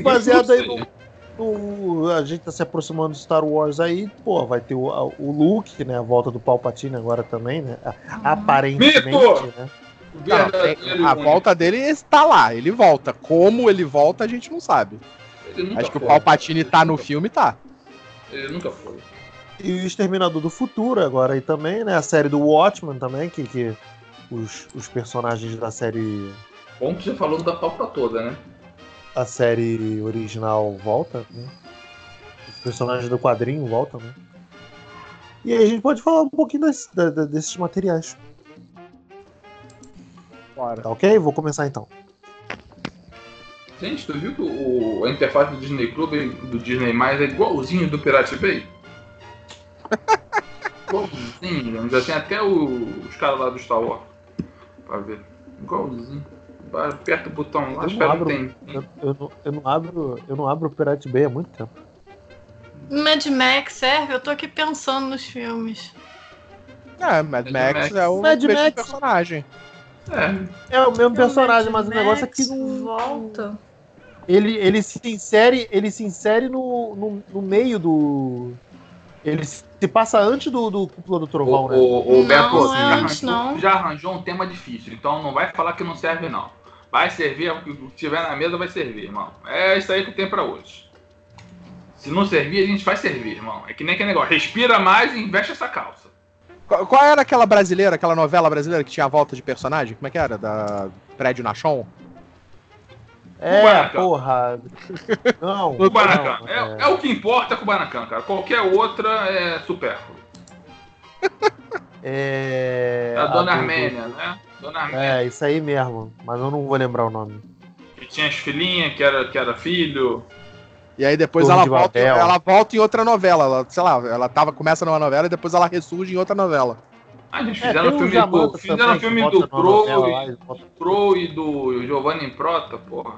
baseado aí no a gente tá se aproximando do Star Wars aí, pô, vai ter o Luke, né? A volta do Palpatine agora também, né? Aparentemente, Mito! Né? Não, a volta dele está lá, ele volta. Como ele volta, a gente não sabe. Acho que o Palpatine tá no filme, tá. Ele nunca foi. E o Exterminador do Futuro agora aí também, né? A série do Watchmen também, que os personagens da série... Bom que já falou da pauta toda, né? A série original volta, né? Os personagens do quadrinho voltam, né? E aí a gente pode falar um pouquinho desses materiais. Bora. Tá ok? Vou começar então. Gente, tu viu que a interface do Disney Club, do Disney+, é igualzinho do Pirate Bay? Igualzinho, já tem até os caras lá do Star Wars pra ver. Igualzinho. Aperta o botão lá, espera que tem. Eu não abro o Pirate Bay há muito tempo. Mad Max serve? Eu tô aqui pensando nos filmes. É, Mad Max é o Mad Max. Personagem. É o mesmo personagem, mas o negócio é que não volta. Ele se insere no meio do... Ele se passa antes do Cúpula do Trovão, né? O Beto, já arranjou um tema difícil, então não vai falar que não serve, não. Vai servir, o que tiver na mesa vai servir, irmão. É isso aí que tem pra hoje. Se não servir, a gente vai servir, irmão. É que nem aquele negócio, respira mais e investe essa calça. Qual era aquela brasileira, aquela novela brasileira que tinha a volta de personagem? Como é que era? Da Prédio Nachon? É, Kubanacan. Porra. Não, Kubanacan. Não, é o que importa, Kubanacan, cara. Qualquer outra é supérfluo. É... Da Dona Armênia, né? Dona Armênia. É, isso aí mesmo. Mas eu não vou lembrar o nome. Que tinha as filhinhas, que era filho... E aí depois ela volta em outra novela, começa numa novela e depois ela ressurge em outra novela. Ah, eles fizeram filme do Pro e do Giovanni Prota, porra.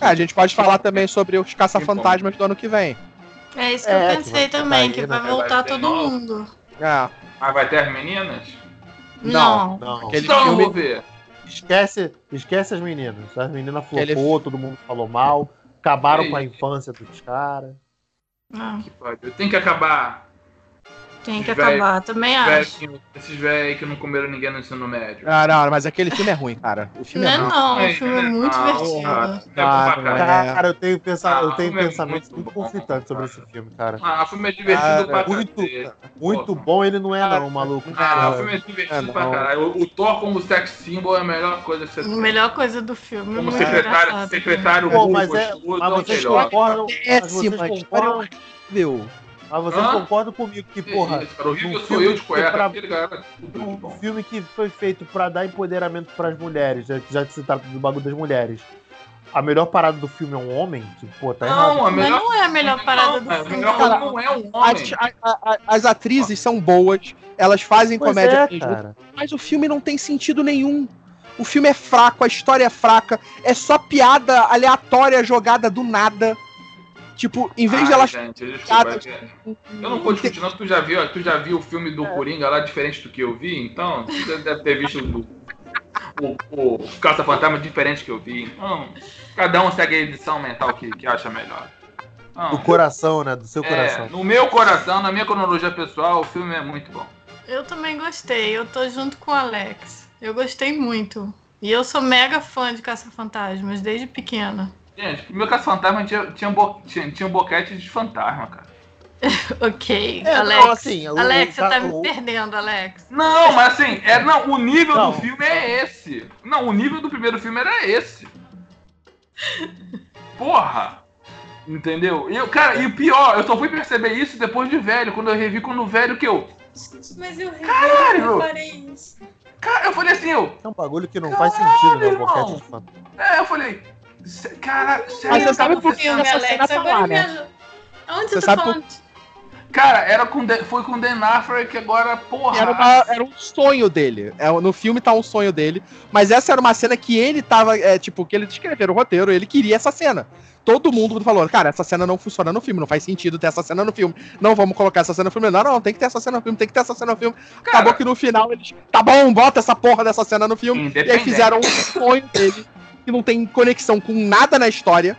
É, a gente pode falar também sobre os Caça-Fantasmas do ano que vem. É isso que eu pensei também, que vai voltar todo mundo. É. Mas vai ter as meninas? Não. Então vou ver. Esquece as meninas. As meninas flopou, todo mundo falou mal. Acabaram com a infância dos caras. Tem que acabar. Tem que acabar, também acho. Esses velhos aí que não comeram ninguém no ensino médio. Ah, não, mas aquele filme é ruim, cara. O filme não é ruim. O filme é muito divertido. Cara, eu tenho pensamentos muito conflitantes sobre esse filme, cara. O filme é divertido pra caralho. Muito bom ele não é, não, maluco. O filme é divertido pra caralho. O Thor como sex symbol é a melhor coisa que você tem. A melhor coisa do filme. Como secretário burro, gostoso. Mas vocês concordam... Mas vocês concordam comigo que, porra, um filme que foi feito pra dar empoderamento pras mulheres, já que se trata do bagulho das mulheres, a melhor parada do filme é um homem? Tipo, pô, tá errado. Não é a melhor parada do filme. Não é um homem. As atrizes são boas, elas fazem comédia, mas o filme não tem sentido nenhum. O filme é fraco, a história é fraca, é só piada aleatória jogada do nada. Tipo, em vez de elas... Gente, eu não vou discutir, não. Tu já viu o filme do Coringa lá, diferente do que eu vi, então... Você deve ter visto o Caça-Fantasma diferente que eu vi. Então, cada um segue a edição mental que acha melhor. Então, do coração, né? Do seu coração. No meu coração, na minha cronologia pessoal, o filme é muito bom. Eu também gostei. Eu tô junto com o Alex. Eu gostei muito. E eu sou mega fã de Caça-Fantasmas, desde pequena. Gente, o primeiro Caça-Fantasma tinha um boquete de fantasma, cara. Ok, Alex. Não, assim, Alex, você tá me perdendo, Alex. Não, mas assim, o nível do filme é esse. Não, o nível do primeiro filme era esse. Porra! Entendeu? E o pior, eu só fui perceber isso depois de velho, quando eu revi quando velho que eu... Mas eu revi, eu reparei isso. Cara, eu falei assim, é um bagulho que não faz sentido, né? O boquete de fantasma. É, eu falei... Cara, você sabe por que essa cena tá lá, né? Onde você tá falando? Cara, foi com o Dan Affleck que agora, porra... Era um sonho dele. No filme tá um sonho dele. Mas essa era uma cena que ele tava... que ele escreveram o roteiro, ele queria essa cena. Todo mundo falou, cara, essa cena não funciona no filme, não faz sentido ter essa cena no filme. Não vamos colocar essa cena no filme. Não, tem que ter essa cena no filme, tem que ter essa cena no filme. Cara, acabou que no final eles... Tá bom, bota essa porra dessa cena no filme. E aí fizeram um sonho dele. Que não tem conexão com nada na história,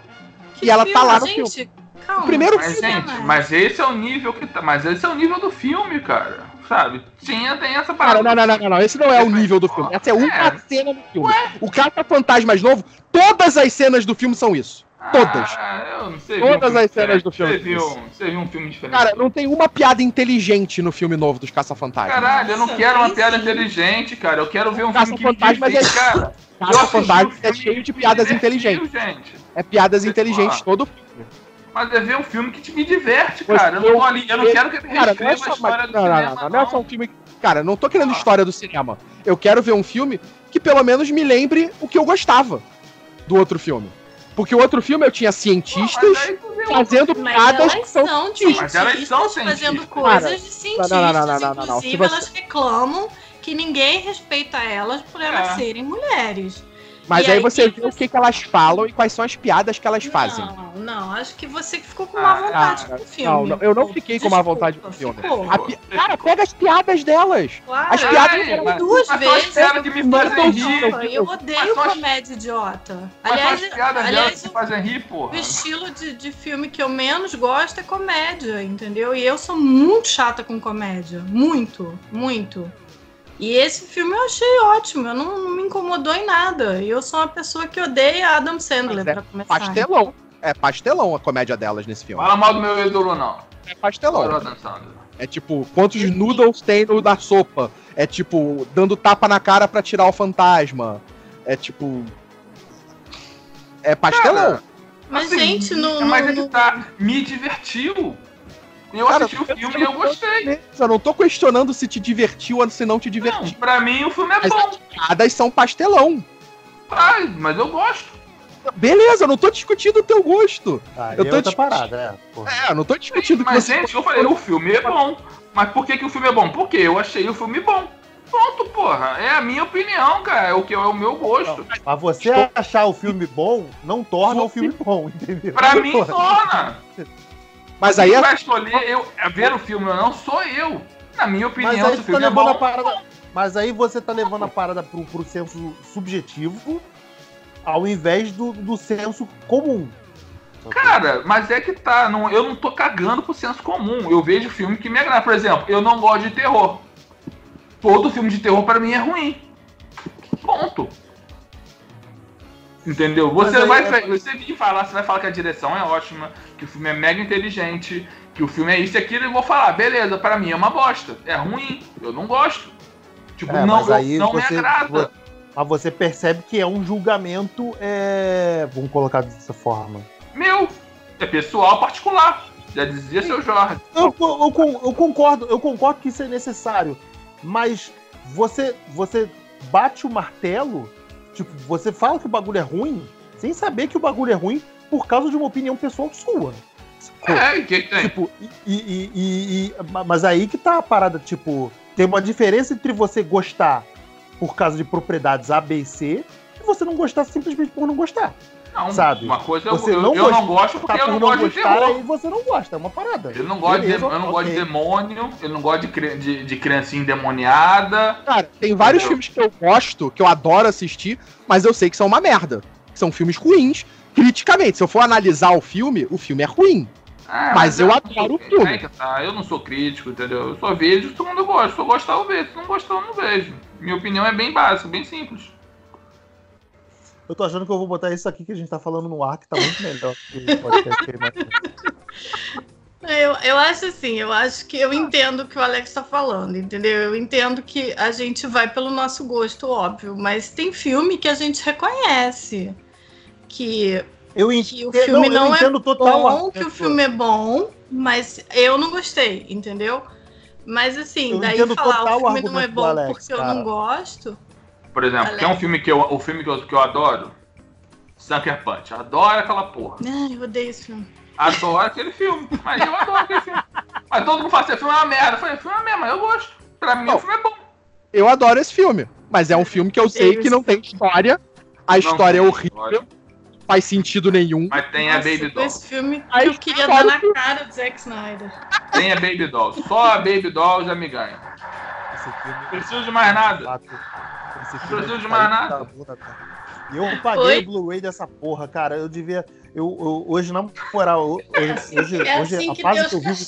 e ela tá lá no filme. Calma, primeiro mas, filme. Gente, mas esse é o nível que tá. Mas esse é o nível do filme, cara. Sabe? Tinha, tem essa parada. Não, não, não, não, não. Esse não é o nível do filme. Essa é uma cena do filme. Ué? O Caça-Fantasmas novo, todas as cenas do filme são isso. Todas. Ah, eu não sei. Todas as cenas do filme. Você viu um filme diferente. Cara, não tem uma piada inteligente no filme novo dos Caça-Fantasmas. Caralho, eu não quero uma piada inteligente, cara. Eu quero ver um filme que cara. Caça-Fantasmas é cheio de piadas inteligentes. É piadas inteligentes todo filme. Mas é ver um filme que me diverte, cara. Eu não quero que ele reescreva a história do cinema. Não é só um filme... Cara, não tô querendo história do cinema. Eu quero ver um filme que pelo menos me lembre o que eu gostava do outro filme. Porque o outro filme eu tinha cientistas fazendo piadas que são cientistas. Mas elas são cientistas. Fazendo coisas de cientistas. Não. Inclusive, elas reclamam que ninguém respeita elas por elas serem mulheres. Mas aí você vê o que elas falam e quais são as piadas que elas fazem. Não, acho que você ficou com má vontade com o filme. Não, eu não fiquei com má vontade com o filme. Cara, pega as piadas delas. Claro, as piadas delas duas vezes. Que me fazem rir. Eu odeio comédia idiota. Aliás, as piadas delas que fazem rir, porra. O estilo de filme que eu menos gosto é comédia, entendeu? E eu sou muito chata com comédia. Muito, muito. E esse filme eu achei ótimo, eu não me incomodou em nada. E eu sou uma pessoa que odeia Adam Sandler, pra começar. Pastelão. É pastelão a comédia delas nesse filme. Fala mal do meu ídolo, não. É pastelão. É tipo, quantos noodles tem no da sopa? É tipo, dando tapa na cara pra tirar o fantasma. É tipo... É pastelão. Cara, mas assim, gente, não... Me divertiu. Eu assisti o filme e eu gostei. Eu não tô questionando se te divertiu ou se não te divertiu. Não, pra mim o filme é bom. As piadas são pastelão. Ai, mas eu gosto. Beleza, eu não tô discutindo o teu gosto. Ah, eu tô parado, né? Eu não tô discutindo o que você... Mas, gente, eu falei, o filme é bom. Mas por que o filme é bom? Porque eu achei o filme bom. Ponto, porra. É a minha opinião, cara. É o que é o meu gosto. Não, mas você achar o filme bom não torna o filme bom, entendeu? Pra mim, torna. Mas aí vai escolher ver o filme ou não, sou eu. Na minha opinião, o filme é bom. Mas aí você tá levando a parada pro senso subjetivo, ao invés do senso comum. Cara, mas é que tá. Eu não tô cagando pro senso comum. Eu vejo filme que me agrada. Por exemplo, eu não gosto de terror. Todo filme de terror pra mim é ruim. Ponto. Entendeu? Você vir falar, você vai falar que a direção é ótima, que o filme é mega inteligente, que o filme é isso e aquilo, e vou falar, beleza, pra mim é uma bosta, é ruim, eu não gosto. Tipo, não me agrada. Mas você percebe que é um julgamento, vamos colocar dessa forma. Meu, é pessoal, particular, já dizia seu Jorge. Eu concordo que isso é necessário, mas você bate o martelo. Tipo, você fala que o bagulho é ruim sem saber que o bagulho é ruim por causa de uma opinião pessoal sua. Tipo, mas aí que tá a parada, tipo, tem uma diferença entre você gostar por causa de propriedades A, B e C e você não gostar simplesmente por não gostar. Não, sabe? Uma coisa eu não gosto porque eu não gosto de terror. E você não gosta, é uma parada. Eu não gosto de demônio, eu não gosto de criancinha endemoniada. Cara, tem vários filmes que eu gosto, que eu adoro assistir, mas eu sei que são uma merda. São filmes ruins, criticamente. Se eu for analisar o filme é ruim. Mas eu adoro o filme. Eu não sou crítico, entendeu? Eu só vejo, todo mundo gosta. Se eu gostar, eu vejo. Se não gostar, eu não vejo. Minha opinião é bem básica, bem simples. Eu tô achando que eu vou botar isso aqui que a gente tá falando no ar, que tá muito melhor. Eu acho assim, eu acho que eu entendo o que o Alex tá falando, entendeu? Eu entendo que a gente vai pelo nosso gosto, óbvio, mas tem filme que a gente reconhece que o filme não é bom, que o filme é bom, mas eu não gostei, entendeu? Mas assim, daí falar o filme não é bom porque eu não gosto... Por exemplo, tem um filme que eu adoro, Sucker Punch. Adoro aquela porra. Ai, eu odeio esse filme. Adoro aquele filme. Mas eu adoro aquele filme. Mas todo mundo fala assim, filme é uma merda. Eu falei, filme é uma merda, mas eu gosto. Pra mim, o filme é bom. Eu adoro esse filme. Mas é um filme que eu sei que não tem história. A história é horrível. Faz sentido nenhum. Mas tem a Baby Doll. Esse filme eu queria dar na cara do Zack Snyder. Tem a Baby Doll. Só a Baby Doll já me ganha. Não preciso de mais nada. Não preciso de mais nada. Eu paguei o Blu-ray dessa porra, cara. Eu devia. hoje, na moral, hoje a fase que eu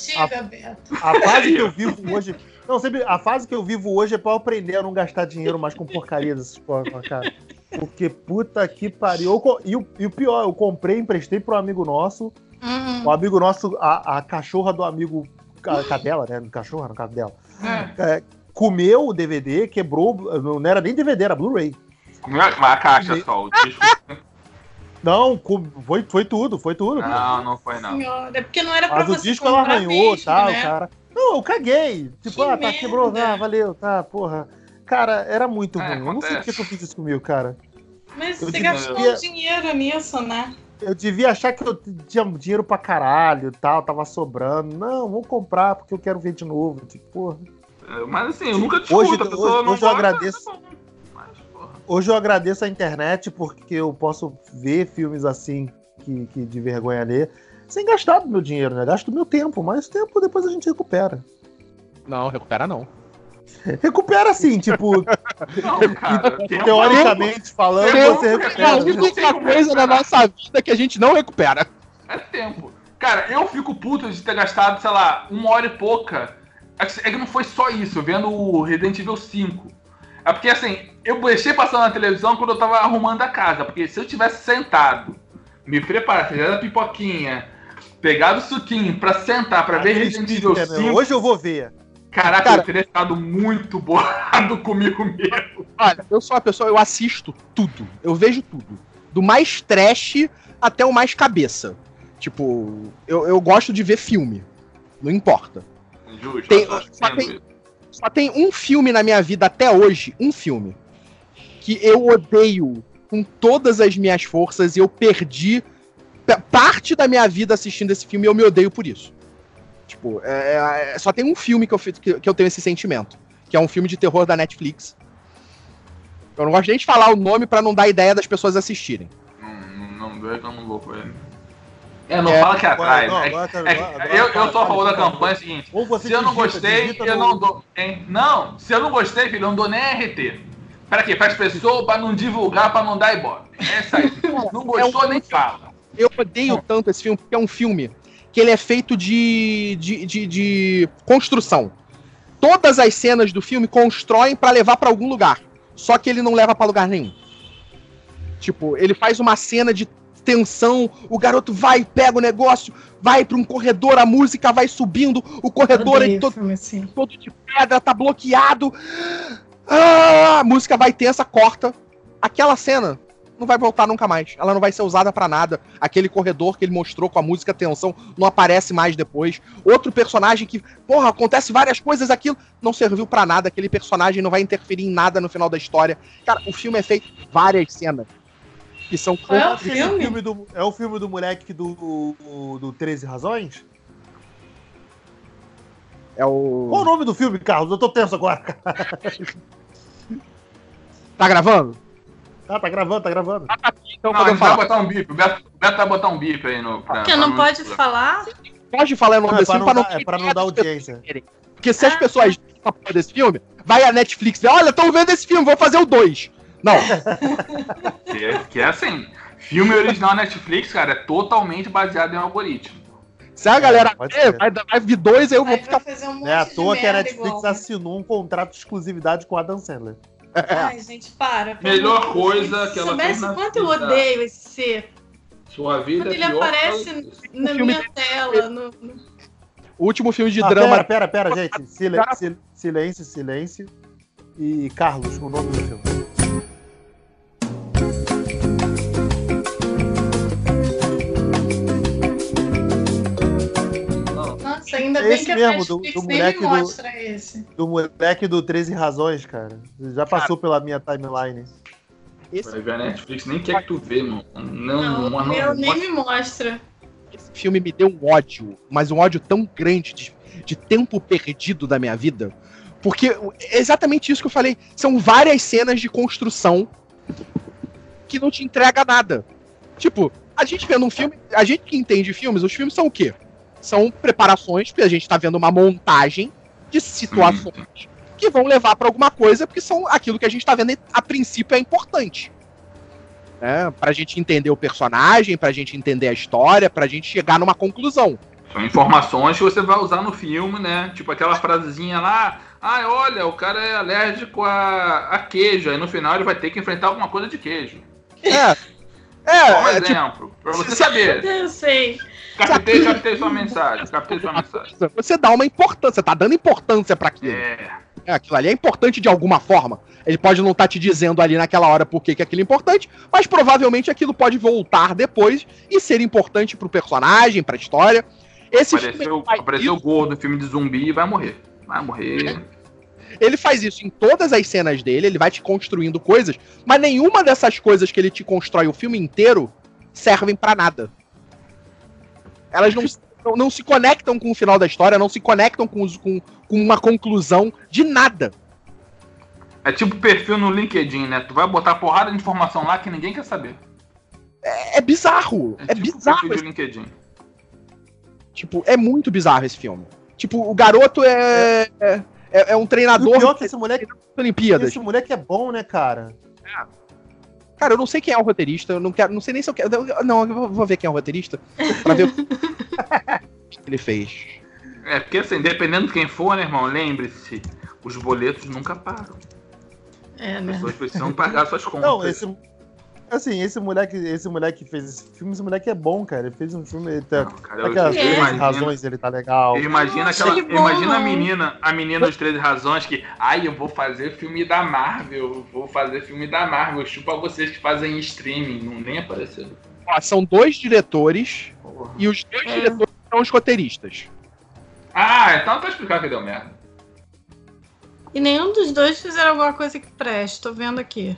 vivo. A fase que eu vivo hoje. Não, sempre, a fase que eu vivo hoje é pra eu aprender a não gastar dinheiro mais com porcaria desses porra, cara. Porque puta que pariu. E o pior, eu comprei, emprestei pro amigo nosso. O amigo nosso, a cachorra do amigo. A cadela, né? Cachorra, no caso dela. É, comeu o DVD, quebrou. Não era nem DVD, era Blu-ray. Comeu uma caixa comeu. Só, o disco. Não, foi tudo. Não, pô. Não foi, não. Senhora, é porque não era pra mas você. Mas o disco ela arranhou, mesmo, tá, né? O cara. Não, eu caguei. Tipo, que merda. Quebrou, valeu, porra. Cara, era muito ruim. Acontece. Eu não sei porque eu fiz isso comigo, cara. Mas eu você gastou dinheiro nisso, né? Eu devia achar que eu tinha dinheiro pra caralho e tal, tava sobrando. Não, vou comprar porque eu quero ver de novo. Tipo, porra. Mas assim, eu nunca discuto, a pessoa hoje, não hoje gosta, eu agradeço. Tá mas, porra. Hoje eu agradeço a internet porque eu posso ver filmes assim que de vergonha alheia sem gastar do meu dinheiro, né? Gasto do meu tempo, mas tempo depois a gente recupera. Não, recupera não. Recupera sim, tipo. Não, cara, teoricamente falando, você recupera. É a única coisa na nossa vida que a gente não recupera. É tempo. Cara, eu fico puto de ter gastado, sei lá, 1 hora e pouca. É que não foi só isso, vendo o Resident Evil 5. É porque assim, eu deixei passando na televisão quando eu tava arrumando a casa. Porque se eu tivesse sentado, me preparado, fazendo a pipoquinha, pegado o suquinho pra sentar pra ver Resident Evil 5. Hoje eu vou ver. Caraca, cara, eu teria ficado muito borrado comigo mesmo. Olha, eu sou uma pessoa, eu assisto tudo. Eu vejo tudo. Do mais trash até o mais cabeça. Tipo, eu gosto de ver filme. Não importa. Justo. Só tem um filme na minha vida até hoje, um filme, que eu odeio com todas as minhas forças e eu perdi parte da minha vida assistindo esse filme e eu me odeio por isso. Tipo, só tem um filme que eu tenho esse sentimento, que é um filme de terror da Netflix. Eu não gosto nem de falar o nome pra não dar ideia das pessoas assistirem. Não vou com ele. Fala que é atrás. Eu sou a favor da campanha seguinte. Se eu não gostei, eu não dou. Não, se eu não gostei, filho, eu não dou nem RT. Pra quê? Pra as pessoas, pra não divulgar, pra não dar ibope. Essa aí. Não gostou, nem fala. Eu odeio tanto esse filme, porque é um filme que ele é feito de construção. Todas as cenas do filme constroem pra levar pra algum lugar. Só que ele não leva pra lugar nenhum. Tipo, ele faz uma cena de tensão, o garoto vai, pega o negócio, vai pra um corredor, a música vai subindo, o corredor é todo de pedra, tá bloqueado. Ah, a música vai tensa, corta. Aquela cena não vai voltar nunca mais. Ela não vai ser usada pra nada. Aquele corredor que ele mostrou com a música tensão não aparece mais depois. Outro personagem que, porra, acontece várias coisas, aquilo não serviu pra nada. Aquele personagem não vai interferir em nada no final da história. Cara, o filme é feito várias cenas que são... É o filme do, é o filme do moleque do 13 Razões? É o... Qual o nome do filme, Carlos? Eu tô tenso agora, cara. Tá gravando? Tá gravando. Ah, então não, podemos falar. Vai botar um bip. O Beto vai botar um bip aí no... Porque não pode falar? Pode falar o nome desse filme pra não dar audiência. Porque se as pessoas falam desse filme, vai a Netflix e olha, estão vendo esse filme, vou fazer o 2. Não. que é assim, filme original Netflix, cara, é totalmente baseado em um algoritmo. Se a galera vai vir 2, eu vou ficar... Não é à toa que a Netflix assinou um contrato de exclusividade com Adam Sandler. Ai, gente, para. Melhor coisa que ela fez na vida. Se soubesse quanto eu odeio esse ser. Sua vida quando ele aparece na minha tela. O último filme de drama. Pera, gente. Silêncio. E Carlos, o nome do filme. Nossa, ainda bem que a Netflix nem mostra esse. Do moleque do 13 Razões, cara. Já passou pela minha timeline. Esse a Netflix nem quer que tu vê, mano. Não, meu, nem me mostra. Esse filme me deu um ódio, mas um ódio tão grande de tempo perdido da minha vida. Porque é exatamente isso que eu falei. São várias cenas de construção que não te entrega nada. Tipo, a gente vendo um filme... A gente que entende filmes, os filmes são o quê? São preparações, porque a gente tá vendo uma montagem de situações que vão levar pra alguma coisa, porque são aquilo que a gente tá vendo a princípio é importante. né? Pra gente entender o personagem, pra gente entender a história, pra gente chegar numa conclusão. São informações que você vai usar no filme, né? Tipo aquela frasezinha lá, ah, olha, o cara é alérgico a queijo, aí no final ele vai ter que enfrentar alguma coisa de queijo. Por exemplo, tipo, pra você saber. Eu sei. Captei sua mensagem, Você dá uma importância, tá dando importância pra aquilo. Aquilo ali é importante de alguma forma. Ele pode não estar te dizendo ali naquela hora por que aquilo é importante, mas provavelmente aquilo pode voltar depois e ser importante pro personagem, pra história. Esse apareceu o gordo no filme de zumbi e vai morrer. Ele faz isso em todas as cenas dele, ele vai te construindo coisas, mas nenhuma dessas coisas que ele te constrói o filme inteiro servem pra nada. Elas não se conectam com o final da história, não se conectam com uma conclusão de nada. É tipo perfil no LinkedIn, né? Tu vai botar porrada de informação lá que ninguém quer saber. É bizarro. É tipo bizarro. Perfil de LinkedIn. Tipo, é muito bizarro esse filme. Tipo, o garoto é um treinador... Pior que esse moleque... Olimpíadas. Esse moleque é bom, né, cara? Cara, eu não sei quem é o roteirista, eu não quero... Não sei nem se eu quero... Não, eu vou ver quem é o roteirista pra ver o que ele fez. É, porque assim, dependendo de quem for, né, irmão, lembre-se, os boletos nunca param. As pessoas precisam pagar suas contas. Não, esse moleque que fez esse filme, esse moleque é bom, cara. Ele fez um filme... Ele tá, não, cara, aquelas 13 razões, ele tá legal. Imagina a menina dos 13 razões que... Ai, eu vou fazer filme da Marvel. Chupa vocês que fazem streaming. Não, nem apareceu. Ó, são dois diretores. Porra. E os dois diretores são os roteiristas. Ah, então tá explicando que deu merda. E nenhum dos dois fizeram alguma coisa que preste, tô vendo aqui.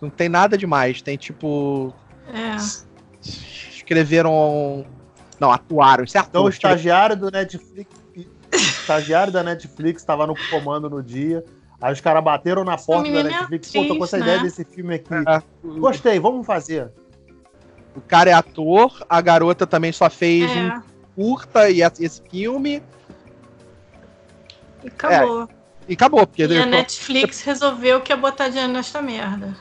Não tem nada demais, tem tipo... Escreveram... Não, atuaram, certo? Então o estagiário do Netflix... estagiário da Netflix tava no comando no dia, aí os caras bateram na porta da Netflix, pô, tô com essa ideia desse filme aqui. Gostei, vamos fazer. O cara é ator, a garota também só fez um curta e esse filme. E acabou. Porque e a Netflix resolveu que ia botar dinheiro nesta merda.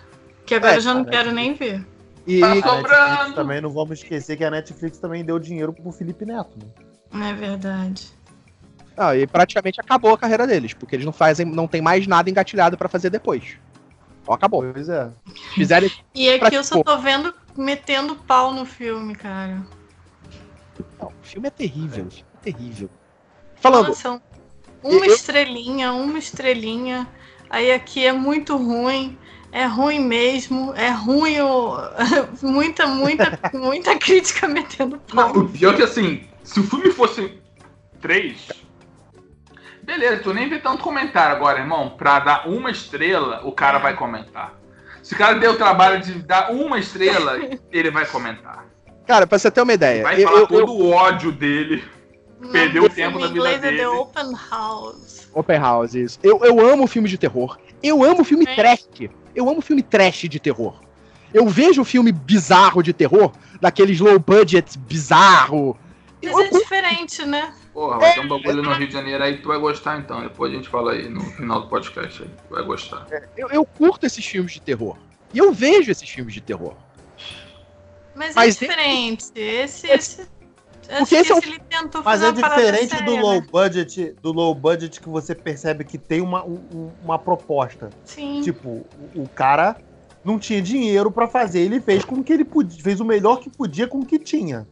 Que agora eu já não quero nem ver. E tá sobrando. Também não vamos esquecer que a Netflix também deu dinheiro pro Felipe Neto. Né? É verdade. Ah, e praticamente acabou a carreira deles, porque eles não tem mais nada engatilhado pra fazer depois. Então acabou. Pois é. Fizeram e aqui eu só tô vendo metendo pau no filme, cara. Não, o filme é terrível. Falando. Nossa, uma estrelinha, aí aqui é muito ruim, muita crítica metendo pau. Não, o pior é que assim, se o filme fosse 3, beleza, tu nem vê tanto comentário agora, irmão, pra dar uma estrela, o cara vai comentar. Se o cara deu o trabalho de dar uma estrela, ele vai comentar. Cara, pra você ter uma ideia... Vai falar todo o ódio dele... Perdeu o tempo da vida dele. É Open House, isso. Eu amo filme de terror. Eu amo filme trash. Eu amo filme trash de terror. Eu vejo filme bizarro de terror, daqueles low budget bizarro. Mas é diferente, né? Porra, vai ter um bagulho no Rio de Janeiro aí que tu vai gostar então. Depois a gente fala aí no final do podcast aí. Tu vai gostar. Eu curto esses filmes de terror. E eu vejo esses filmes de terror. Mas é diferente. Mas é diferente séria, do low budget que você percebe que tem uma proposta. Sim. Tipo, o cara não tinha dinheiro pra fazer, ele fez com que ele podia, fez o melhor que podia com o que tinha.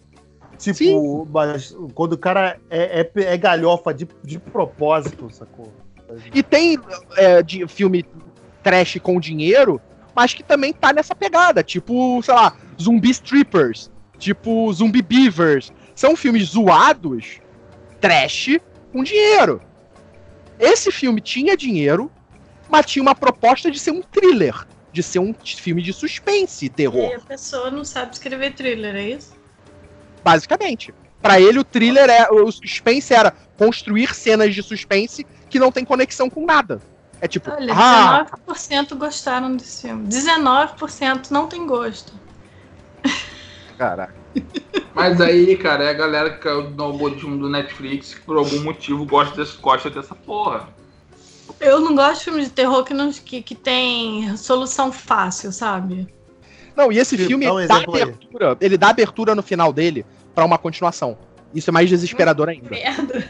Tipo, mas quando o cara é galhofa de propósito, sacou? E tem de filme trash com dinheiro, mas que também tá nessa pegada, tipo, sei lá, Zumbi Strippers, tipo Zumbi Beavers. São filmes zoados, trash, com dinheiro. Esse filme tinha dinheiro, mas tinha uma proposta de ser um thriller, de ser um filme de suspense e terror. E a pessoa não sabe escrever thriller, é isso? Basicamente. Pra ele, o thriller o suspense era construir cenas de suspense que não tem conexão com nada. É tipo... Olha, 19% gostaram desse filme. 19% não tem gosto. Caraca. Mas aí, cara, é a galera que caiu do algoritmo do Netflix que por algum motivo gosta dessa porra. Eu não gosto de filme de terror que tem solução fácil, sabe? Não, e esse filme dá abertura, ele dá abertura no final dele pra uma continuação. Isso é mais desesperador ainda. Merda.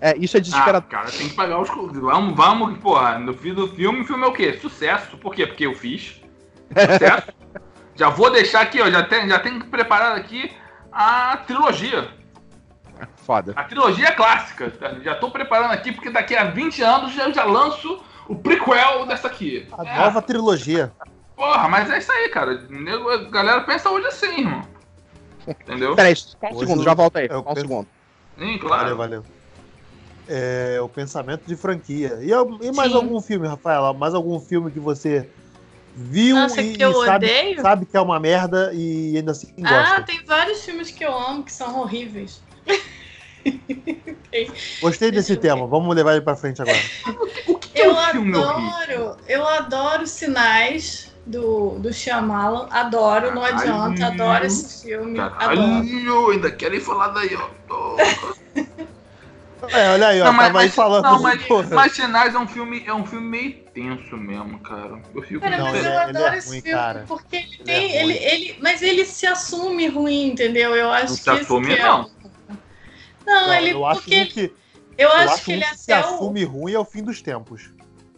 É, isso é desesperador. Ah, cara, tem que pagar os... Vamos, porra, no fim do filme, o filme é o quê? Sucesso. Por quê? Porque eu fiz. Sucesso. Já vou deixar aqui, ó, já tenho que preparar aqui a trilogia. Foda. A trilogia clássica. Já tô preparando aqui, porque daqui a 20 anos eu já lanço o prequel dessa aqui. A nova trilogia. Porra, mas é isso aí, cara. A galera pensa hoje assim, irmão. Entendeu? Peraí, só um segundo, já volta aí. Só um segundo. Sim, claro. Valeu. É o pensamento de franquia. E mais algum filme, Rafaela? Mais algum filme que você viu? Nossa, e, que eu e sabe que é uma merda e ainda assim gosta? Ah, tem vários filmes que eu amo que são horríveis. Gostei desse tema, vamos levar ele pra frente agora. O que eu adoro? Eu adoro Sinais do Shyamalan. Adoro, caralho, não adianta, adoro esse filme. Adoro. Ainda querem falar daí, ó. É, olha aí, ó, mas Sinais é um filme meio tenso mesmo, cara. Eu fico... Cara, mas eu adoro esse filme, cara. Porque ele se assume ruim, entendeu? Eu acho que eu acho que ele até assume ruim é o Fim dos Tempos.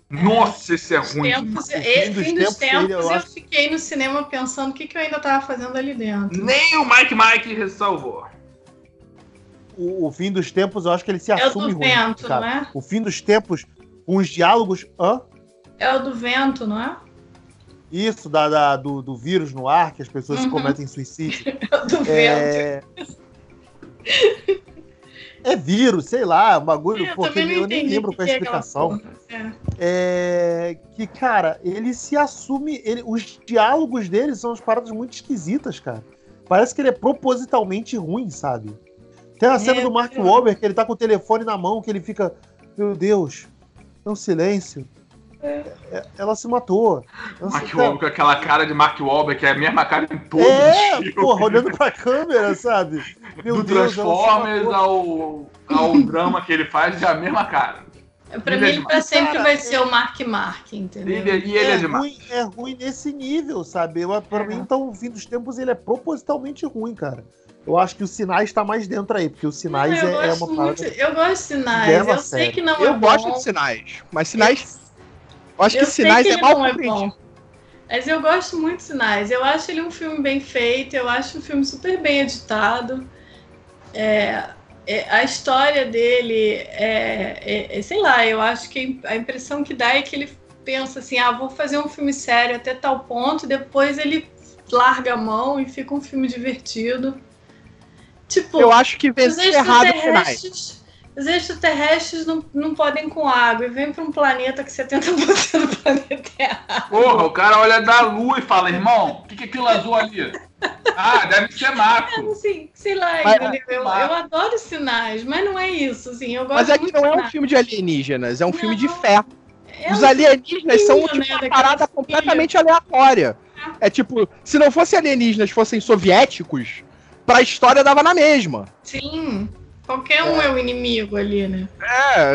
Nossa, esse é ruim. Fim dos Tempos, eu fiquei no cinema pensando o que eu ainda tava fazendo ali dentro. Nem o Mike ressalvou. O Fim dos Tempos, eu acho que ele se assume ruim. É o do vento, não é? O Fim dos Tempos, com os diálogos... Hã? É o do vento, não é? Isso, do vírus no ar, que as pessoas cometem suicídio. É o do vento. É vírus, sei lá, um bagulho, porque eu nem lembro qual a explicação. Que, cara, ele se assume... Os diálogos dele são umas paradas muito esquisitas, cara. Parece que ele é propositalmente ruim, sabe? Tem a cena do Mark Wahlberg, que ele tá com o telefone na mão, que ele fica... Meu Deus, é um silêncio. Ela se matou. Mark Wahlberg com aquela cara de Mark Wahlberg, que é a mesma cara em todos os filmes. Porra, olhando pra câmera, sabe? Meu do Deus, Transformers ao drama que ele faz, é a mesma cara. Pra mim, ele pra sempre vai ser o Mark, entendeu? Ele é demais. É ruim nesse nível, sabe? Pra mim, então, o Fim dos Tempos, ele é propositalmente ruim, cara. Eu acho que o Sinais tá mais dentro aí, porque o Sinais é uma parada... Eu gosto de Sinais, eu sei que não é bom. Eu gosto de Sinais, mas Sinais... Eu acho que Sinais é mal compreendido. Mas eu gosto muito de Sinais. Eu acho ele um filme bem feito, eu acho um filme super bem editado. A história dele, sei lá, eu acho que a impressão que dá é que ele pensa assim, vou fazer um filme sério até tal ponto, depois ele larga a mão e fica um filme divertido. Tipo, eu acho que vê errado o Sinais. Os extraterrestres não podem com água. E vem pra um planeta que 70% do planeta é água. Porra, o cara olha da lua e fala, irmão, o que é aquilo azul ali? Deve ser mato. Assim, sei lá, eu adoro Sinais, mas não é isso. Assim, eu gosto mas é que não é um filme de alienígenas, é um filme de fé. Os alienígenas são uma parada completamente aleatória. É tipo, se não fossem alienígenas, fossem soviéticos, pra história dava na mesma. Sim. Qualquer um é o inimigo ali, né?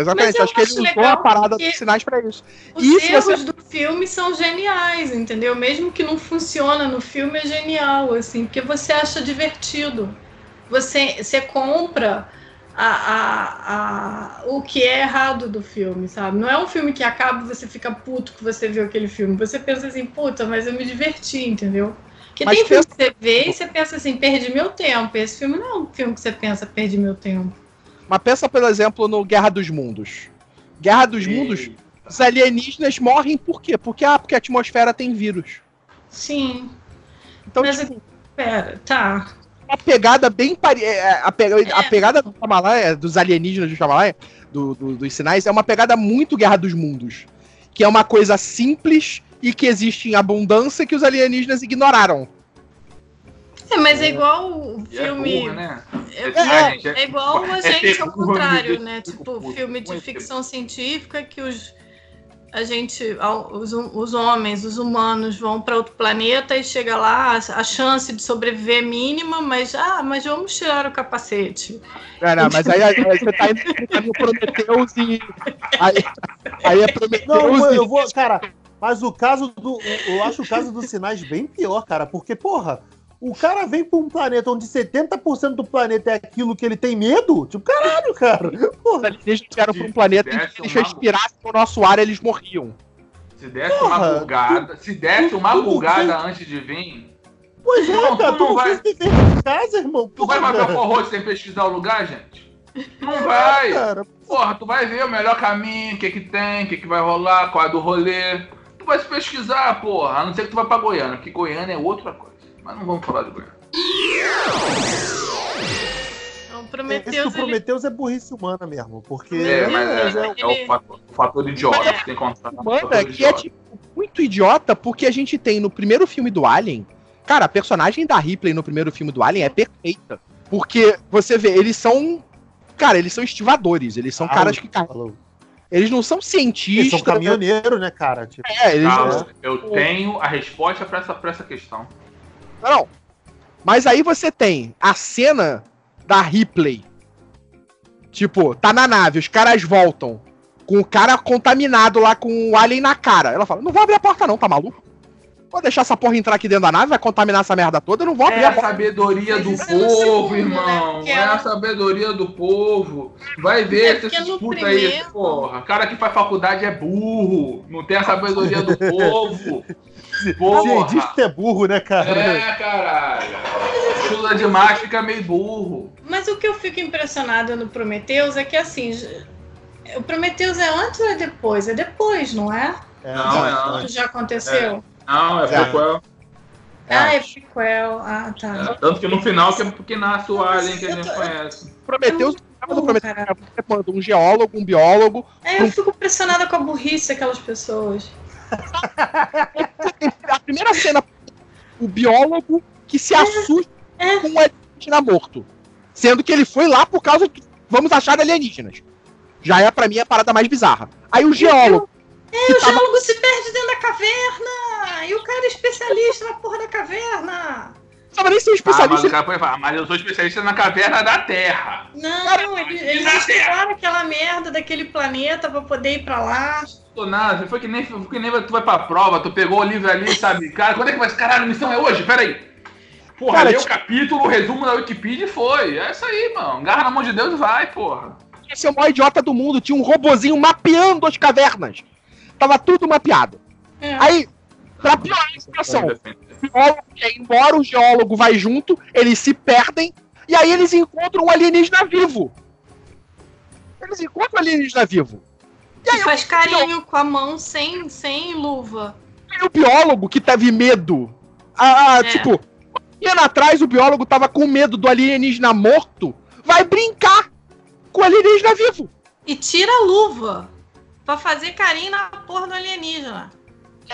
Exatamente. Acho que ele usou a parada dos Sinais pra isso. Os erros do filme são geniais, entendeu? Mesmo que não funciona no filme, é genial, assim. Porque você acha divertido. Você compra o que é errado do filme, sabe? Não é um filme que acaba e você fica puto que você viu aquele filme. Você pensa assim, puta, mas eu me diverti, entendeu? Porque mas tem filme que você vê e você pensa assim, perdi meu tempo. Esse filme não é um filme que você pensa, perdi meu tempo. Mas pensa, por exemplo, no Guerra dos Mundos. Guerra dos Mundos, os alienígenas morrem por quê? Porque a atmosfera tem vírus. Sim. Então, mas tipo, pera, tá. A pegada bem parecida. A pegada do Shyamalan, dos alienígenas do Shyamalan, dos Sinais, é uma pegada muito Guerra dos Mundos. Que é uma coisa simples e que existe em abundância que os alienígenas ignoraram. Mas é igual o filme... Burra, né? É igual a gente ao contrário, né? Tipo, filme de ficção científica que os homens, os humanos vão para outro planeta e chega lá, a chance de sobreviver é mínima, mas vamos tirar o capacete. Não, mas aí você tá indo pro Prometheus e... Aí é Prometheus e... Cara, Mas o caso do... Eu acho o caso dos Sinais bem pior, cara. Porque, porra, o cara vem pra um planeta onde 70% do planeta é aquilo que ele tem medo. Tipo, caralho, cara. Porra. Eles deixaram pra um planeta em que eles respirassem no nosso ar, eles morriam. Se desse uma bugada... Se desse uma bugada antes de vir... Pois é, cara. Tu não vai de casa, irmão. Tu vai matar o forró sem pesquisar o lugar, gente? Não vai. Cara. Porra, tu vai ver o melhor caminho, o que tem, o que vai rolar, qual é do rolê. Tu vai se pesquisar, porra. A não ser que tu vá pra Goiânia, porque Goiânia é outra coisa. Mas não vamos falar de Goiânia. Prometheus, Prometheus é burrice humana mesmo, porque... É, mas o fator idiota que tem que contar. Humana, que é tipo, muito idiota, porque a gente tem no primeiro filme do Alien... Cara, a personagem da Ripley no primeiro filme do Alien é perfeita. Porque, você vê, eles são... Cara, eles são estivadores, eles são caras que... Eles não são cientistas... Eles são caminhoneiros, né, cara? Tipo... É, eles... eu tenho a resposta pra essa questão. Não, mas aí você tem a cena da Ripley. Tipo, tá na nave, os caras voltam com o cara contaminado lá com o alien na cara. Ela fala, não vou abrir a porta não, tá maluco? Vou deixar essa porra entrar aqui dentro da nave, vai contaminar essa merda toda, eu não vou abrir a porta. É a sabedoria do povo, irmão. É a sabedoria do povo. Vai ver se essa disputa aí, porra. Cara que faz faculdade é burro. Não tem a sabedoria do povo. Cientista é burro, né, cara? É, caralho. Chula demais, fica meio burro. Mas o que eu fico impressionada no Prometheus é que, assim, o Prometheus é antes ou é depois? É depois, não é? Não, é. Já aconteceu? Não, é prequel. Ah, é prequel. Ah, tá. É, tanto que no final que é porque nasce o alien que a gente conhece. Prometheus, um geólogo, um biólogo. É, eu fico impressionada com a burrice daquelas pessoas. A primeira cena, o biólogo que se assusta com o alienígena morto. Sendo que ele foi lá por causa que vamos achar alienígenas. Já é, pra mim, a parada mais bizarra. Aí o geólogo. O geólogo se perde dentro da caverna! E o cara é especialista na porra da caverna! Mas nem sou especialista. Mas eu sou especialista na caverna da Terra. Não, eles exploraram aquela merda daquele planeta pra poder ir pra lá. Nada, foi que nem tu vai pra prova, tu pegou o livro ali, sabe? Cara, quando é que vai? Caralho, a missão é hoje? Peraí. Porra, lê o capítulo, o resumo da Wikipedia e foi. É isso aí, mano. Garra na mão de Deus e vai, porra. Esse é o maior idiota do mundo. Tinha um robozinho mapeando as cavernas. Tava tudo mapeado. Aí, pra piorar a situação, o geólogo quer ir embora, o geólogo vai junto, eles se perdem, e aí eles encontram um alienígena vivo. E aí, faz carinho com a mão sem luva. E o biólogo que teve medo. Tipo, um ano atrás o biólogo tava com medo do alienígena morto, vai brincar com o alienígena vivo. E tira a luva pra fazer carinho na porra do alienígena.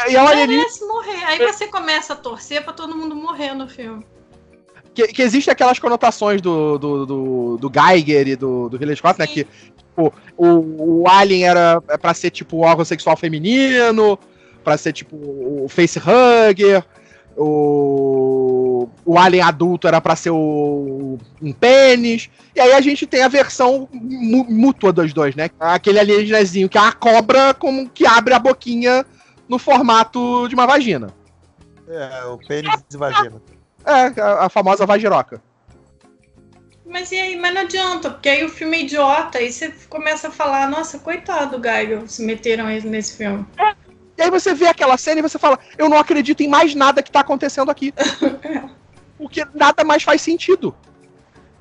E o alienígena morrer. Aí você começa a torcer pra todo mundo morrer no filme. Que existem aquelas conotações do Geiger e do Ridley Scott, né? Que tipo, o Alien era pra ser tipo o órgão sexual feminino, pra ser tipo o facehugger, o Alien adulto era pra ser um pênis. E aí a gente tem a versão mútua dos dois, né? Aquele alienígenazinho que é a cobra como que abre a boquinha no formato de uma vagina. É, o pênis de vagina. É, a famosa vagiroca. Mas e aí? Mas não adianta, porque aí o filme é idiota, aí você começa a falar, nossa, coitado do Geiger, se meteram nesse filme. É. E aí você vê aquela cena e você fala, eu não acredito em mais nada que tá acontecendo aqui. Porque nada mais faz sentido.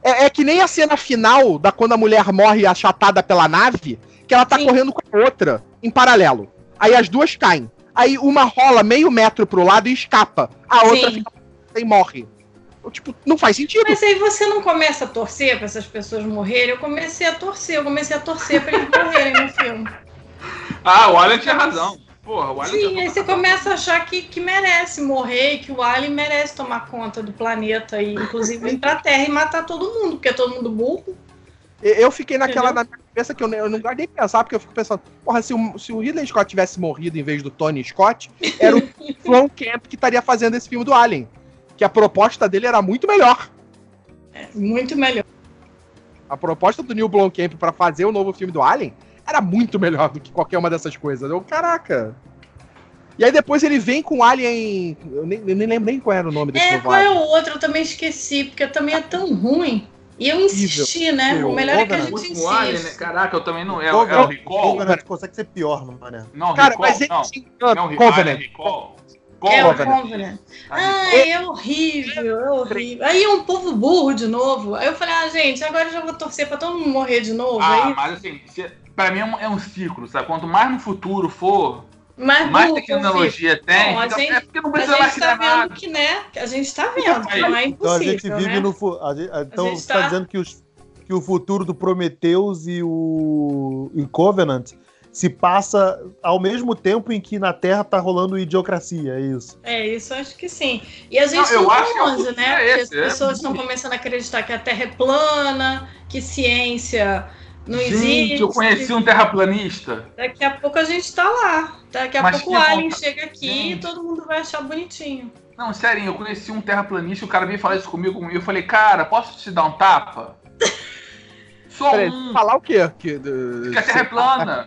É que nem a cena final, da quando a mulher morre achatada pela nave, que ela tá correndo com a outra, em paralelo. Aí as duas caem. Aí uma rola meio metro pro lado e escapa. A outra fica... e morre. Tipo, não faz sentido. Mas aí você não começa a torcer pra essas pessoas morrerem? Eu comecei a torcer pra eles morrerem no filme. Ah, o Alien tinha razão. Porra, o Alien tinha razão. Aí você começa a achar que merece morrer, que o Alien merece tomar conta do planeta e, inclusive, ir pra Terra e matar todo mundo, porque é todo mundo burro. Eu fiquei na minha cabeça que eu não gosto nem pensar, porque eu fico pensando, porra, se o Ridley Scott tivesse morrido em vez do Tony Scott, era o Blomkamp que estaria fazendo esse filme do Alien. Que a proposta dele era muito melhor. É, muito melhor. A proposta do Neil Blomkamp pra fazer o novo filme do Alien era muito melhor do que qualquer uma dessas coisas. Eu, caraca. E aí depois ele vem com Alien... Eu nem lembro nem qual era o nome desse novo qual Alien. É o outro? Eu também esqueci, porque também é tão ruim. E eu insisti, né? Pior. O melhor é que a gente insiste. Alien, né? Caraca, eu também não... É o Recall. Covenant consegue ser pior, não é? Não, cara, Recall, mas ele não. Covenant. Recall. É o Covenant. Ah, é horrível, é horrível. Aí é um povo burro de novo. Aí eu falei, ah, gente, agora eu já vou torcer pra todo mundo morrer de novo. Ah, aí... mas assim, pra mim é um ciclo, sabe? Quanto mais no futuro for... Mais tecnologia tem, bom, então, gente, é porque não precisa mais criar nada. A gente tá vendo que, né, a gente tá vendo, que não é impossível, então, a gente vive, né? Então você tá dizendo que o futuro do Prometheus e o Covenant se passa ao mesmo tempo em que na Terra tá rolando idiocracia, é isso? É, isso acho que sim. E a gente não tá longe, né? Porque as pessoas estão começando a acreditar que a Terra é plana, que ciência... Não existe. Gente, eu conheci um terraplanista. Daqui a pouco a gente tá lá. Daqui a pouco o Alien chega aqui, gente, e todo mundo vai achar bonitinho. Não, sério, eu conheci um terraplanista, o cara veio falar isso comigo, e eu falei, cara, posso te dar um tapa? Só um. Falar o quê? Que a Terra é plana.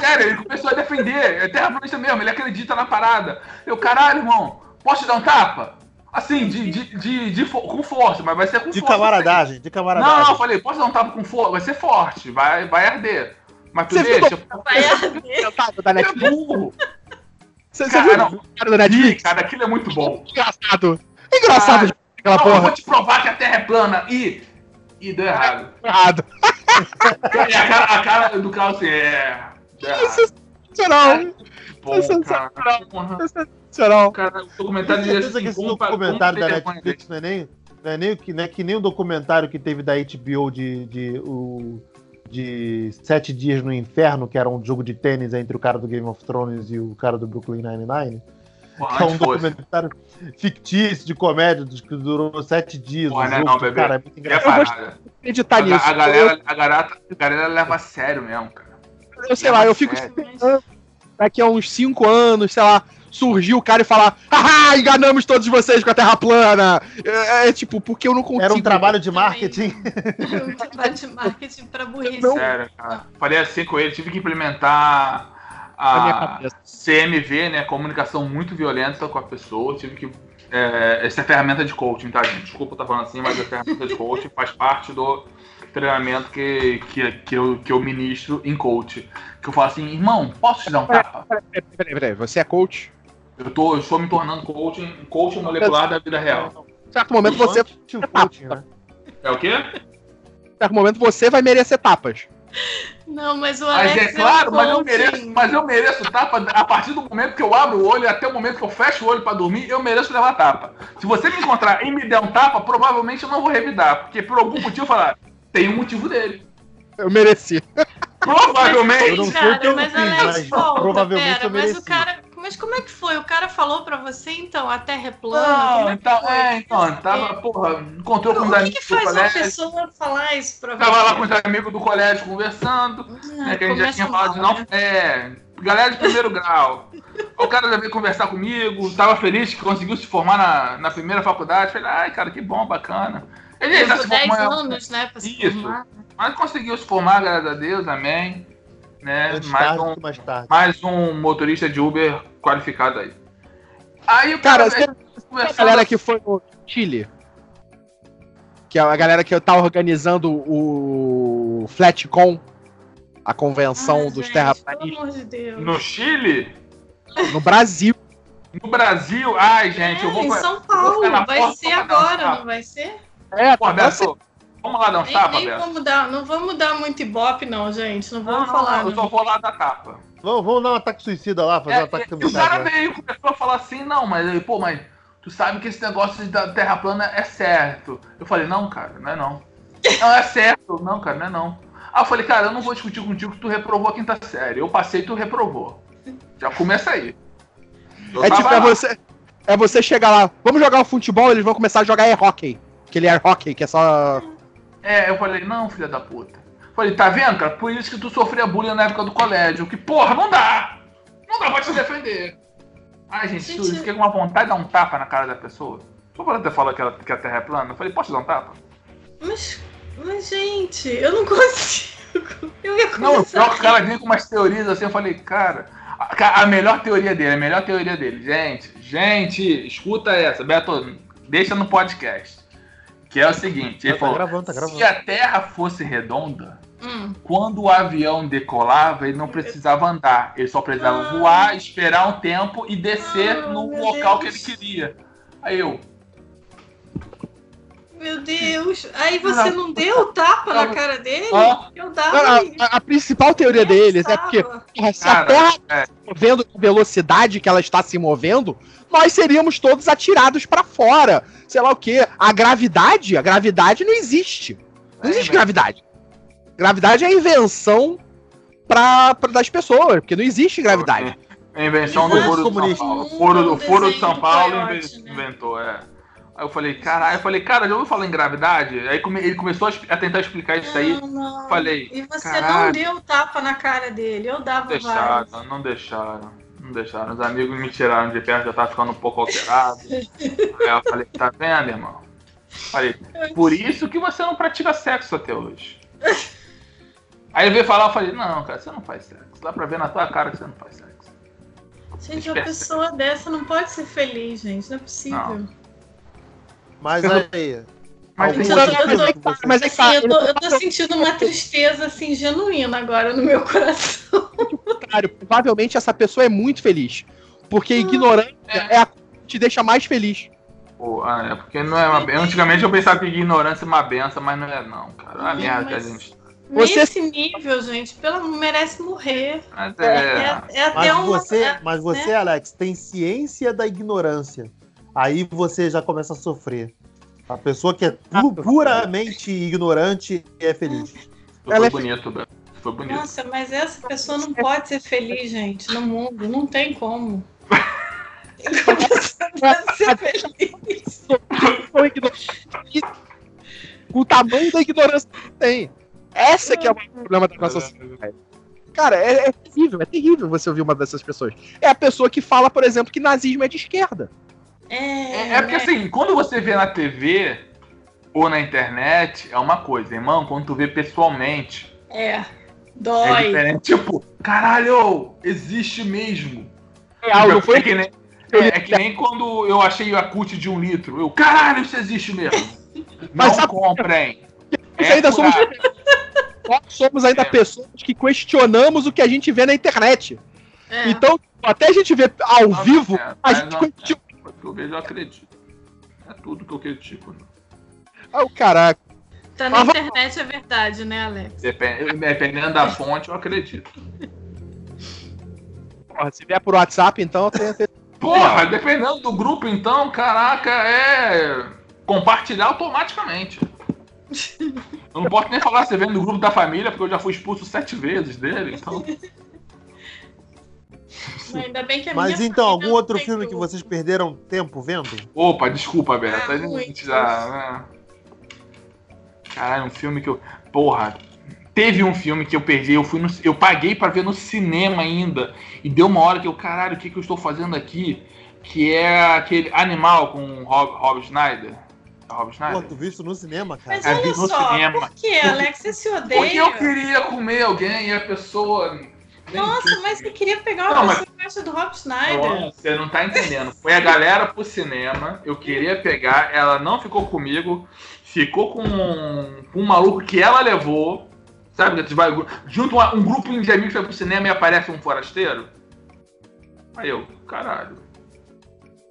Sério, ele começou a defender. É terraplanista mesmo, ele acredita na parada. Eu, caralho, irmão, posso te dar um tapa? Assim, com força, mas vai ser com força. De camaradagem. Não, falei, posso dar um tapa com força? Vai ser forte, vai arder. Mas tu deixa. Vai arder. É burro. Você viu o cara da Netflix? Cara, aquilo é muito bom. Engraçado aquela porra. Eu vou te provar que a Terra é plana e deu errado. A cara do Carlos assim, Sensacional. Cara, o documentário de documentário da Netflix não é que nem o documentário que teve da HBO de 7 Dias no Inferno, que era um jogo de tênis entre o cara do Game of Thrones e o cara do Brooklyn Nine-Nine. Que é um documentário fictício de comédia que durou 7 dias. Pô, bebê. Cara, é muito engraçado. Eu gosto de acreditar nisso. A galera leva a sério mesmo, cara. Eu sei lá, eu fico esperando daqui a uns 5 anos, sei lá, surgiu o cara e falar, haha, enganamos todos vocês com a Terra plana. É tipo, porque eu não consigo. Era um trabalho de marketing. Era um trabalho de marketing pra burrice. Sério, cara. Falei assim com ele, tive que implementar a CMV, né, comunicação muito violenta com a pessoa, tive que... essa é a ferramenta de coaching, tá, gente? Desculpa estar falando assim, mas a ferramenta de coaching faz parte do treinamento que eu ministro em coach. Que eu falo assim, irmão, posso te dar um tapa? Peraí, você é coach? Eu estou me tornando coach molecular da vida real. Em certo momento você... É o quê? Em certo momento você vai merecer tapas. Não, mas o Alex... Mas é claro, eu mereço tapa a partir do momento que eu abro o olho até o momento que eu fecho o olho pra dormir, eu mereço levar tapa. Se você me encontrar e me der um tapa, provavelmente eu não vou revidar, porque por algum motivo eu falar, tem um motivo dele. Eu mereci. Provavelmente. Eu não sei o que eu fiz, mas provavelmente eu mereci. Mas como é que foi? O cara falou pra você, então, a Terra é plana? Não, encontrou com os amigos do colégio. O que faz uma pessoa falar isso pra você? Tava lá com os amigos do colégio conversando, né, que a gente já tinha falado de galera de primeiro grau. O cara já veio conversar comigo, tava feliz que conseguiu se formar na primeira faculdade. Falei, ai, cara, que bom, bacana. Ele já se formou 10 anos, né, pra se formar. Mas conseguiu se formar, graças a Deus, amém. Né? Mais um motorista de Uber qualificado aí. Aí o cara a galera que foi no Chile, que é a galera que tá organizando o Flatcon, a convenção dos terraplanistas. De no Chile? No Brasil. No Brasil? Ai, gente, eu vou... Em São Paulo, vai ser agora, não vai ser? Vamos lá dar um tapa, Beto? Não vamos dar muito ibope, não, gente. Não vamos falar. Eu só vou lá dar tapa. Vamos dar um ataque suicida lá, fazer um ataque suicida. O cara veio e começou a falar assim, não, mas, pô, mas tu sabe que esse negócio da Terra plana é certo. Eu falei, não, cara, não é não. Não, é certo. Não, cara, não é não. Aí eu falei, cara, eu não vou discutir contigo que tu reprovou a quinta série. Eu passei e tu reprovou. Já começa aí. Eu você chegar lá, vamos jogar o futebol, eles vão começar a jogar hockey. Aquele air hockey, que é só... eu falei, não, filha da puta. Falei, tá vendo, cara? Por isso que tu sofria bullying na época do colégio. Que porra, não dá! Não dá pra te defender. Ai, gente, tu fica com uma vontade de dar um tapa na cara da pessoa. Só pra até falar que a Terra é plana. Eu falei, posso dar um tapa? Mas gente, eu não consigo. Eu ia começar. Não, o próprio cara vinha com umas teorias assim, eu falei, cara, a melhor teoria dele, gente, escuta essa, Beto, deixa no podcast, que é o seguinte, ele falou, tá gravando. Se a Terra fosse redonda, quando o avião decolava, ele não precisava andar, ele só precisava voar, esperar um tempo e descer no local que ele queria. Aí eu... Meu Deus, aí você não deu o tapa na cara dele? Eu dava. A principal teoria deles é porque se a Terra está se movendo com a velocidade que ela está se movendo, nós seríamos todos atirados para fora. Sei lá o quê. A gravidade não existe. Não existe gravidade. Gravidade é a invenção das pessoas, porque não existe gravidade. É invenção do furo de São Paulo inventou, Aí eu falei, caralho, já ouviu falar em gravidade? Aí ele começou a tentar explicar isso aí. Não. Falei, e você não deu tapa na cara dele, eu dava vários. Não deixaram. Os amigos me tiraram de perto, eu tava ficando um pouco alterado. Aí eu falei, tá vendo, irmão? Falei, por isso que você não pratica sexo até hoje. Aí ele veio falar, eu falei, não, cara, você não faz sexo. Dá pra ver na tua cara que você não faz sexo. Gente, uma pessoa dessa não pode ser feliz, gente, não é possível. Não. Mas aí... Eu tô sentindo uma tristeza, assim, genuína agora no meu coração. Cara, provavelmente essa pessoa é muito feliz. Porque ignorância é a coisa que te deixa mais feliz. Pô, é porque não é uma benção. Antigamente eu pensava que ignorância é uma benção, mas não é não, cara. É uma merda que a gente... Nesse nível, gente, merece morrer. Mas você, Alex, tem ciência da ignorância. Aí você já começa a sofrer. A pessoa que é puramente ignorante é feliz. Ela é bonito, Beto. Foi bonito. Nossa, mas essa pessoa não pode ser feliz, gente, no mundo. Não tem como. Não ser feliz. O tamanho da ignorância que tem. Essa que é o problema da nossa sociedade. Cara, é terrível você ouvir uma dessas pessoas. É a pessoa que fala, por exemplo, que nazismo é de esquerda. Porque assim, quando você vê na TV ou na internet, é uma coisa, irmão, quando tu vê pessoalmente... dói. É diferente, tipo, caralho, existe mesmo. É que nem quando eu achei o Yakult de 1 litro, eu, caralho, isso existe mesmo. Mas não comprem. Nós somos ainda pessoas que questionamos o que a gente vê na internet. Então, até a gente vê ao vivo, a gente questiona. Que eu vejo, eu acredito. É tudo que eu critico, né? Ah, o caraca. Tá na internet é verdade, né, Alex? Dependendo da fonte, eu acredito. Porra, se vier por WhatsApp, então eu tenho certeza. Porra, dependendo do grupo, então, caraca, é compartilhar automaticamente. Eu não posso nem falar se vem do grupo da família, porque eu já fui expulso 7 vezes dele, então... Ainda bem que a Mas então, algum outro filme que vocês perderam tempo vendo? Opa, desculpa, Berta. Caralho, um filme que eu... Porra, teve um filme que eu perdi. Eu paguei pra ver no cinema ainda. E deu uma hora que eu... Caralho, o que eu estou fazendo aqui? Que é aquele Animal com o Rob Schneider. Pô, tu viu isso no cinema, cara? Mas olha só, por que, Alex? Você se odeia? Porque eu queria comer alguém e a pessoa... Nossa, mas você queria pegar uma pessoa que acha do Rob Schneider. Nossa, você não tá entendendo. Foi a galera pro cinema, eu queria pegar, ela não ficou comigo, ficou com um maluco que ela levou, sabe? Junto um grupo de amigos que vai pro cinema e aparece um forasteiro. Aí eu, caralho,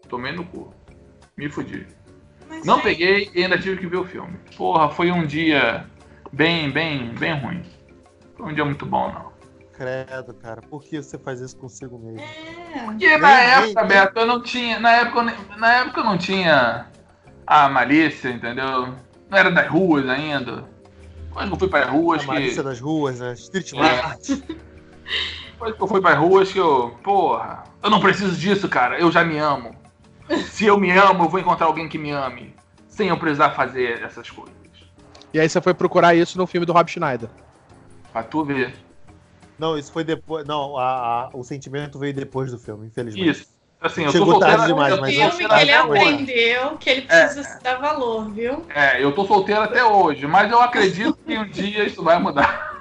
tomei no cu, me fudi. Mas não peguei e ainda tive que ver o filme. Porra, foi um dia bem ruim. Foi um dia muito bom, não. Credo, cara, por que você faz isso consigo mesmo? Porque Beto, eu não tinha. Na época eu não tinha a malícia, entendeu? Não era das ruas ainda. Depois que eu fui para as ruas. Malícia das ruas, né? Street art. Depois que eu fui para as ruas, que eu. Porra, eu não preciso disso, cara. Eu já me amo. Se eu me amo, eu vou encontrar alguém que me ame. Sem eu precisar fazer essas coisas. E aí você foi procurar isso no filme do Rob Schneider. Pra tu ver. Não, isso foi depois. Não, o sentimento veio depois do filme, infelizmente. Isso. Assim, eu tô solteiro demais, mas o filme que ele aprendeu que ele precisa se dar valor, viu? Eu tô solteiro até hoje, mas eu acredito que um dia isso vai mudar.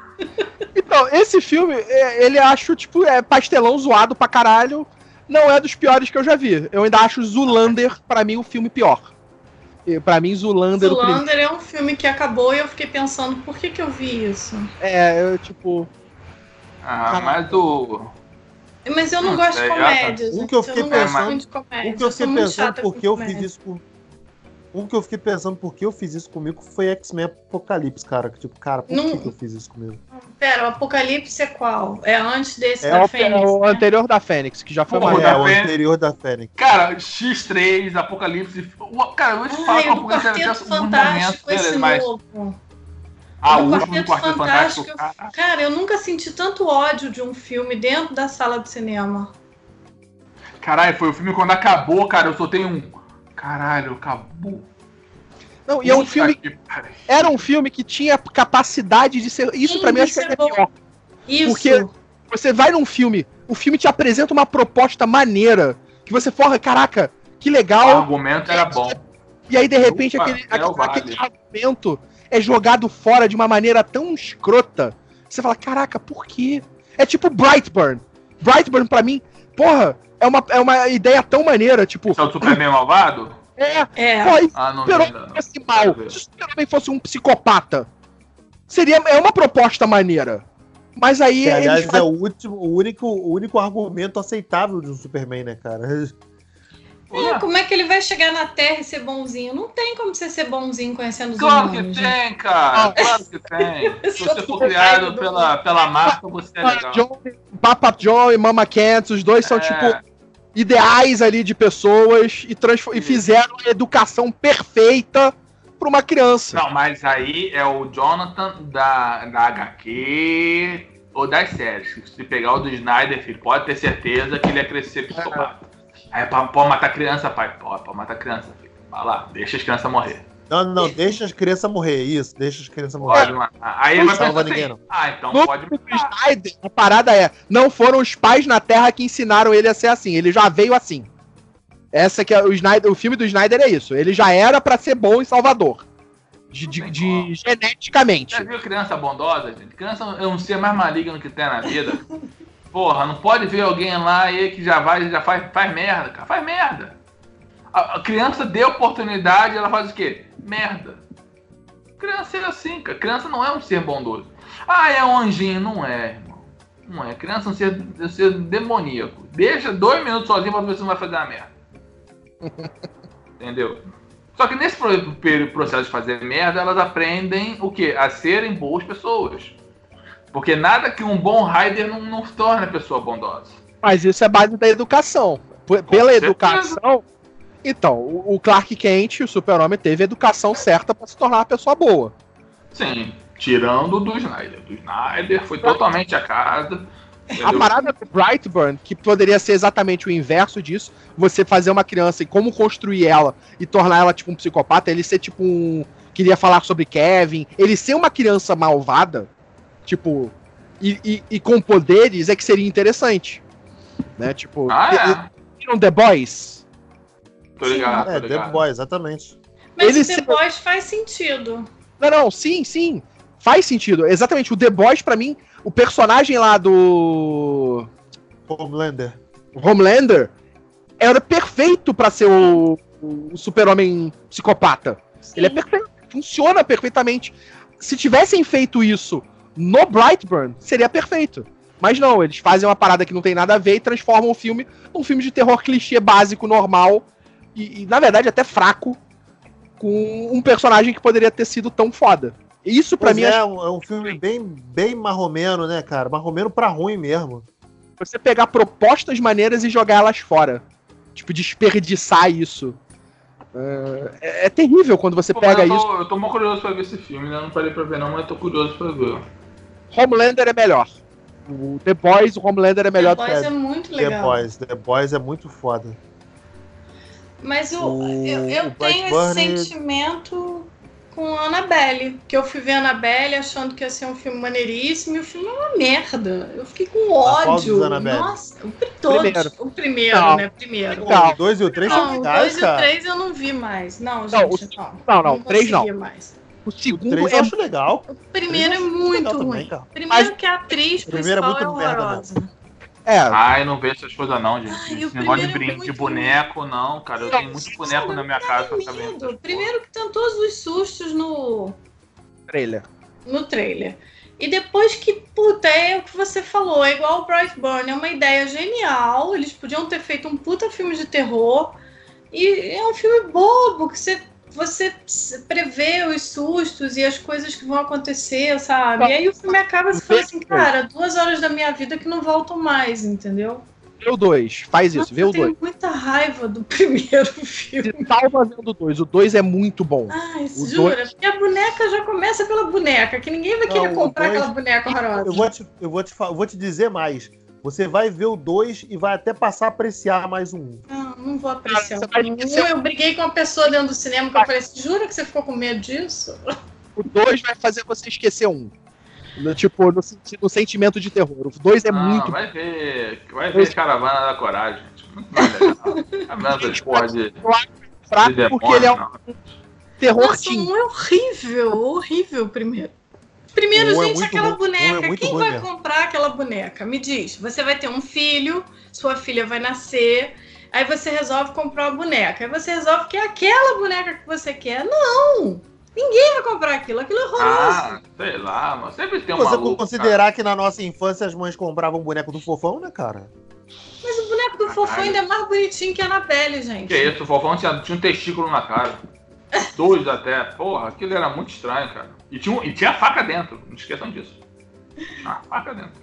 Então, esse filme, ele acho, tipo, é pastelão zoado pra caralho. Não é dos piores que eu já vi. Eu ainda acho Zoolander, pra mim, o filme pior. Pra mim, Zoolander... Zoolander é um filme que acabou e eu fiquei pensando, por que que eu vi isso? É, eu, tipo... Ah, mas o... Mas eu não gosto de comédias. O que eu fiquei pensando porque eu fiz isso com... O que eu fiquei pensando porque eu fiz isso comigo foi X-Men Apocalipse, cara. Tipo, cara, por que eu fiz isso comigo? Pera, o Apocalipse é qual? É antes desse da Fênix? É o anterior da Fênix, que já foi mais. É, o anterior da Fênix. Cara, X3, Apocalipse... Cara, eu te falo uma coisa... Ai, o Quarteto Fantástico, esse novo... Ah, o último Quarteto Fantástico. Cara, eu nunca senti tanto ódio de um filme dentro da sala de cinema. Caralho, foi o filme quando acabou, cara. Eu só tenho um... Caralho, acabou. Não, e é um filme... Era um filme que tinha capacidade de ser... Isso pra mim acho que é pior. Isso. Porque você vai num filme, o filme te apresenta uma proposta maneira, que você forra, caraca, que legal. O argumento era bom. E aí, de repente, aquele argumento... é jogado fora de uma maneira tão escrota, você fala, caraca, por quê? É tipo Brightburn. Brightburn, pra mim, porra, é uma ideia tão maneira, tipo... Isso é o Superman malvado? É. Porra, não fosse mal. Se o Superman fosse um psicopata, seria... É uma proposta maneira. Mas aí... Que, aliás, eles... é o único argumento aceitável de um Superman, né, cara? Como é que ele vai chegar na Terra e ser bonzinho? Não tem como você ser bonzinho conhecendo os humanos. Claro que tem, cara. Claro que tem. Se você for criado pela marca, você é legal. Papa John e Mama Kent, os dois são, tipo, ideais ali de pessoas e fizeram a educação perfeita pra uma criança. Não, mas aí é o Jonathan da HQ ou das séries. Se pegar o do Snyder, filho, pode ter certeza que ele ia crescer psicopata. Aí, pode matar criança, pai. Pode matar criança, filho. Vai lá, deixa as crianças morrer. Não, deixa as crianças morrer, isso. Deixa as crianças morrer. Pode matar. Aí ele vai pensar assim, não. Ah, então no pode matar. Snyder, a parada é, não foram os pais na Terra que ensinaram ele a ser assim. Ele já veio assim. Essa que é o Snyder, o filme do Snyder é isso. Ele já era pra ser bom em Salvador. De geneticamente. Você viu criança bondosa, gente? Criança é um ser mais maligno que tem na vida. Porra, não pode ver alguém lá aí que já faz merda, cara. Faz merda. A criança deu oportunidade, ela faz o quê? Merda. Criança é assim, cara. Criança não é um ser bondoso. Ah, é um anjinho. Não é, irmão. Não é. Criança é um ser demoníaco. Deixa 2 minutos sozinho pra ver se não vai fazer uma merda. Entendeu? Só que nesse processo de fazer merda, elas aprendem o quê? A serem boas pessoas. Porque nada que um bom Raider não torna a pessoa bondosa. Mas isso é base da educação. Pela educação... Então, o Clark Kent, o Super-Homem, teve a educação certa pra se tornar uma pessoa boa. Sim, tirando do Snyder. Do Snyder foi totalmente a casa. A parada do Brightburn, que poderia ser exatamente o inverso disso, você fazer uma criança e como construir ela e tornar ela tipo um psicopata, ele ser tipo um... Queria falar sobre Kevin, ele ser uma criança malvada... Tipo, e com poderes é que seria interessante. Né? Tipo, The Boys. Tô ligado. Sim, The Boys, exatamente. Mas ele The Boys faz sentido. Não, sim. Faz sentido. Exatamente. O The Boys, pra mim, o personagem lá do... Homelander era perfeito pra ser o super-homem psicopata. Sim. Ele é perfeito. Funciona perfeitamente. Se tivessem feito isso no Brightburn, seria perfeito. Mas não, eles fazem uma parada que não tem nada a ver e transformam o filme num filme de terror clichê básico, normal, e na verdade até fraco, com um personagem que poderia ter sido tão foda. Isso pra mim é um filme bem marromeno, né, cara? Marromeno pra ruim mesmo. Você pegar propostas maneiras e jogar elas fora. Tipo, desperdiçar isso. É terrível quando você pega isso. Eu tô muito curioso pra ver esse filme, né? Eu não parei pra ver não, mas tô curioso pra ver. Homelander é melhor. O The Boys, o Homelander é melhor do que The Boys é muito legal. The Boys é muito foda. Mas eu tenho esse sentimento com Annabelle, que eu fui ver Annabelle achando que ia ser um filme maneiríssimo e o filme é uma merda. Eu fiquei com ódio. Nossa, o primeiro. O 2 e o 3 são legais, cara. O 2 e o 3 eu não vi mais. Não, gente, não. O 3 não. O segundo eu acho legal. O primeiro é muito ruim. Também, primeiro que a atriz principal é horrorosa. É. Ai, não vejo essas coisas não, gente. Ai, esse negócio de brinco, de boneco, não, cara. Eu tenho muito boneco na minha casa pra ficar vendo. Primeiro que tem todos os sustos no... trailer. No trailer. E depois que, puta, é o que você falou, é igual o Brightburn, é uma ideia genial, eles podiam ter feito um puta filme de terror, e é um filme bobo, que você prevê os sustos e as coisas que vão acontecer, sabe? E aí o filme acaba, você fala assim, cara, 2 horas da minha vida que não voltam mais, entendeu? Vê o 2, faz isso, vê o 2. Eu tenho muita raiva do primeiro filme. Você tá fazendo o 2, o 2 é muito bom. Ai, jura? Dois... E a boneca já começa pela boneca, que ninguém vai querer comprar aquela boneca horrorosa. Eu vou te dizer mais. Você vai ver o 2 e vai até passar a apreciar mais um. Não, não vou apreciar. Eu briguei com uma pessoa dentro do cinema que eu falei assim, jura que você ficou com medo disso? O 2 vai fazer você esquecer um. Tipo, no sentimento de terror. O 2 é muito... Vai ver Caravana da Coragem. Porque ele é um terror. Nossa, um é horrível primeiro. Primeiro, gente, aquela boneca. Quem vai comprar aquela boneca? Me diz. Você vai ter um filho, sua filha vai nascer... Aí você resolve comprar uma boneca. Aí você resolve que é aquela boneca que você quer. Não! Ninguém vai comprar aquilo, aquilo é horroroso. Ah, sei lá, mas sempre tem um maluco, considerar, cara, que na nossa infância as mães compravam o boneco do Fofão, né, cara? Mas o boneco do Fofão ainda é mais bonitinho que a Anabelle, gente. Que isso, o Fofão tinha um testículo na cara. 2 até. Porra, aquilo era muito estranho, cara. E tinha a faca dentro, não esqueçam disso. Tinha a faca dentro.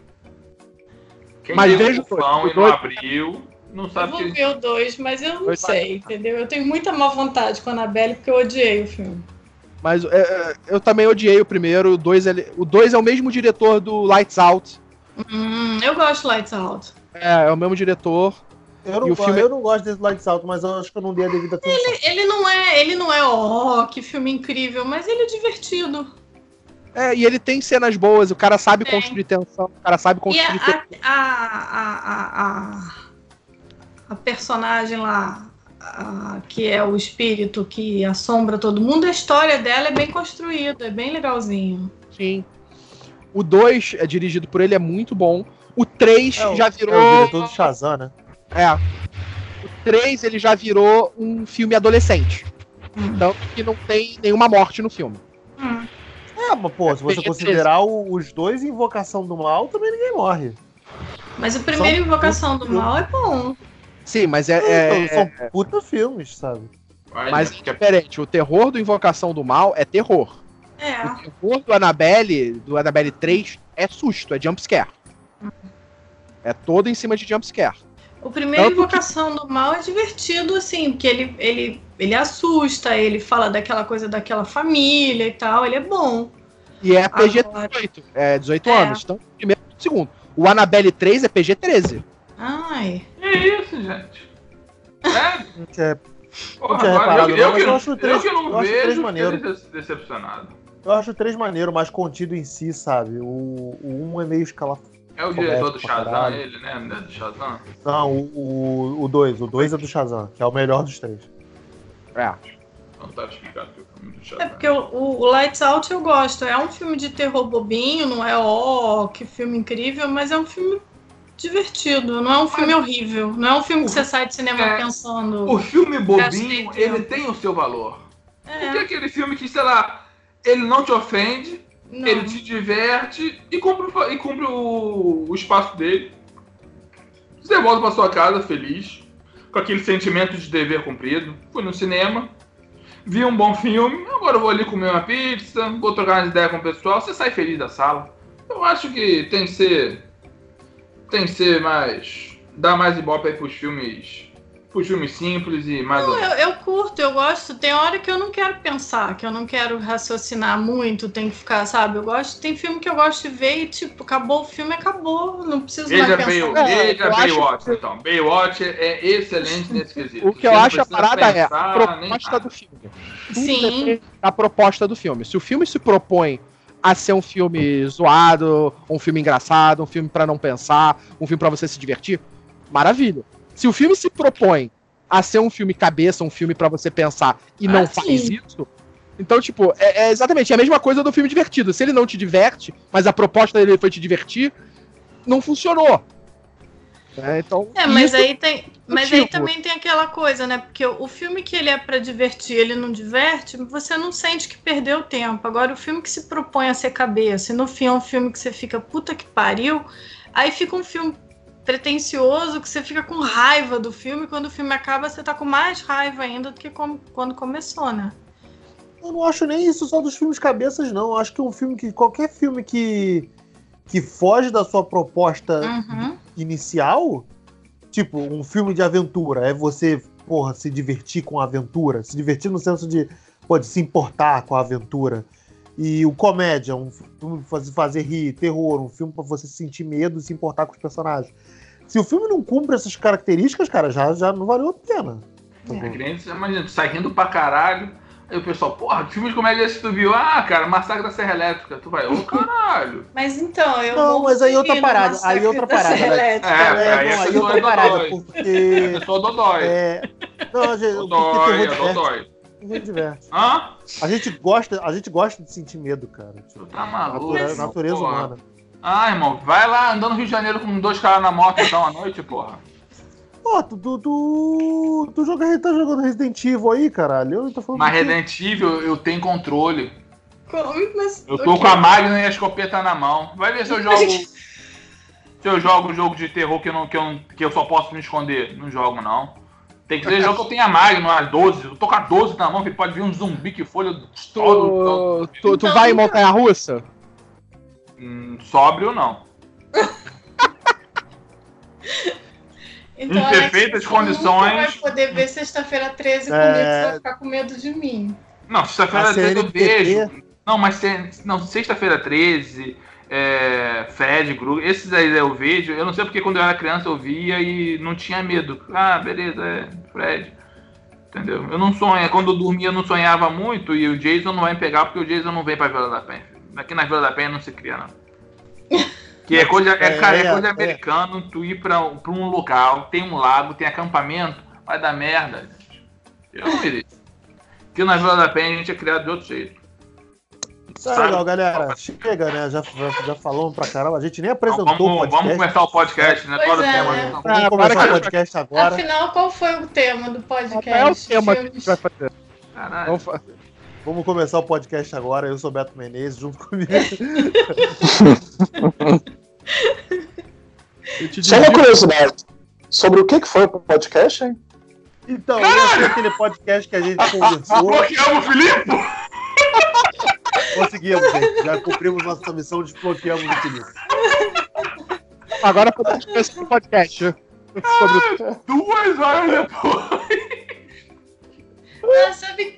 Quem viu o Fofão e não abriu... Não sabe, eu vou ver o 2, mas eu não sei, entendeu? Eu tenho muita má vontade com a Anabelle porque eu odiei o filme. Mas eu também odiei o primeiro. O 2 é o mesmo diretor do Lights Out. Eu gosto do Lights Out. É o mesmo diretor. Eu não gosto desse Lights Out, mas eu acho que eu não dei a devida atenção. Ele não é que filme incrível, mas ele é divertido. É, e ele tem cenas boas, o cara sabe construir tensão, o cara sabe construir... E a personagem lá... que é o espírito que assombra todo mundo, a história dela é bem construída, é bem legalzinho. Sim. O 2 é dirigido por ele, é muito bom. O 3 já virou... É o diretor do Shazam, né? É. O 3, ele já virou um filme adolescente. Tanto que não tem nenhuma morte no filme. Mas pô, se você considerar os 2 Invocação do Mal, também ninguém morre. Mas o primeiro Invocação do Mal é bom. Sim, mas são puta filmes, sabe? Mas é diferente. O terror do Invocação do Mal é terror. É. O terror do Annabelle 3, é susto, é jumpscare. É todo em cima de jumpscare. O primeiro Invocação do Mal é divertido, assim, porque ele assusta, ele fala daquela coisa daquela família e tal, ele é bom. E é PG-18, é 18 anos, então primeiro e segundo. O Annabelle 3 é PG-13. Ai... Que isso, gente? Porra, agora, eu não vejo decepcionado. Eu acho o 3 maneiro, mas contido em si, sabe? O 1 é meio escalafobético. É o diretor do Shazam, ele, né? Não é do Shazam? Não, o 2. O 2 é do Shazam, que é o melhor dos 3. É. Não tá explicado que o filme do Shazam. É porque o Lights Out eu gosto. É um filme de terror bobinho, não é que filme incrível, mas é um filme... divertido, não é um filme horrível, não é um filme que você sai de cinema pensando... O filme bobinho, ele tem o seu valor. Porque é aquele filme que, sei lá, ele não te ofende, não. Ele te diverte e cumpre o espaço dele. Você volta pra sua casa feliz, com aquele sentimento de dever cumprido. Fui no cinema, vi um bom filme, agora eu vou ali comer uma pizza, vou trocar uma ideia com o pessoal, você sai feliz da sala. Eu acho que tem que ser... mais... Dá mais ibope aí pros filmes simples e mais... Não, eu curto, eu gosto. Tem hora que eu não quero pensar, que eu não quero raciocinar muito, tem que ficar, sabe? Eu gosto... Tem filme que eu gosto de ver e, tipo, acabou o filme, acabou. Não preciso mais pensar. Veja Baywatch, então. Baywatch é excelente nesse quesito. O que eu acho a parada é a proposta do filme. Sim. A proposta do filme. Se o filme se propõe a ser um filme zoado, um filme engraçado, um filme pra não pensar, um filme pra você se divertir, maravilha. Se o filme se propõe a ser um filme cabeça, um filme pra você pensar e não faz isso, Então, tipo, é exatamente a mesma coisa do filme divertido. Se ele não te diverte, mas a proposta dele foi te divertir, não funcionou. É, então, mas aí tem, mas aí também tem aquela coisa, né? Porque o filme que ele é pra divertir, ele não diverte, você não sente que perdeu tempo. Agora, o filme que se propõe a ser cabeça, e no fim é um filme que você fica puta que pariu, aí fica um filme pretencioso que você fica com raiva do filme, e quando o filme acaba, você tá com mais raiva ainda do que quando começou, né? Eu não acho nem isso só dos filmes cabeças, não. Eu acho que um filme que... qualquer filme que foge da sua proposta inicial, tipo, um filme de aventura, é você, porra, se divertir com a aventura, se divertir no senso de, pô, de se importar com a aventura. E o comédia, um filme pra fazer rir, terror, um filme pra você sentir medo e se importar com os personagens. Se o filme não cumpre essas características, cara, já não valeu a pena. É. Imagina, tu sai rindo pra caralho, aí o pessoal, porra, que filme de comédia esse tu viu? Ah, cara, Massacre da Serra Elétrica. Tu vai, ô, caralho. Mas então, eu não... Não, mas aí outra parada, aí outra parada, porque... Eu sou dodói. Não, gente, dodói. Hã? A gente gosta de sentir medo, cara. Tipo, tá maluco. Natureza humana. Ah, irmão, vai lá andando no Rio de Janeiro com dois caras na moto e dá uma noite, porra. Pô, tá jogando Resident Evil aí, caralho. Eu tô falando. Mas Resident Evil eu tenho controle. Eu tô com a Magna e a escopeta na mão. Vai ver se eu jogo. Se eu jogo um jogo de terror que eu só posso me esconder. Não jogo, não. Tem que ser jogo que eu tenho a Magna, a 12. Eu tô com a 12 na mão, que pode vir um zumbi que folha todo. Tu vai em montanha russa? Sóbrio, não. Então, em perfeitas condições. Você vai poder ver sexta-feira 13 com medo, você vai ficar com medo de mim. Não, sexta-feira 13 eu vejo. Não, mas sexta-feira 13, Fred, Krueger, esses aí eu vejo. Eu não sei porque quando eu era criança eu via e não tinha medo. Ah, beleza, Fred. Entendeu? Eu não sonho. Quando eu dormia eu não sonhava muito e o Jason não vai me pegar porque o Jason não vem pra Vila da Penha. Aqui na Vila da Penha não se cria, não. Que é coisa, coisa americana, tu ir pra um local, tem um lago, tem acampamento, vai dar merda, gente. Eu não iria. Porque na Vila da Penha a gente é criado de outro jeito. Isso é legal, galera. Chega, né? Já falamos pra caramba. A gente nem apresentou o podcast. Vamos começar o podcast, né? Qual o tema? Né? Então, vamos começar o podcast agora. Afinal, qual foi o tema do podcast? Qual é o tema que a gente vai fazer? Caralho. Vamos começar o podcast agora. Eu sou Beto Menezes, junto comigo. Só uma curiosidade. Sobre o que foi o podcast, hein? Então, esse é aquele podcast que a gente conversou. Bloqueamos o Filipe? Conseguimos, gente. Já cumprimos nossa missão de bloqueamos o Filipe. Agora podemos começar o podcast. Sobre... 2 horas depois. Ah, sabe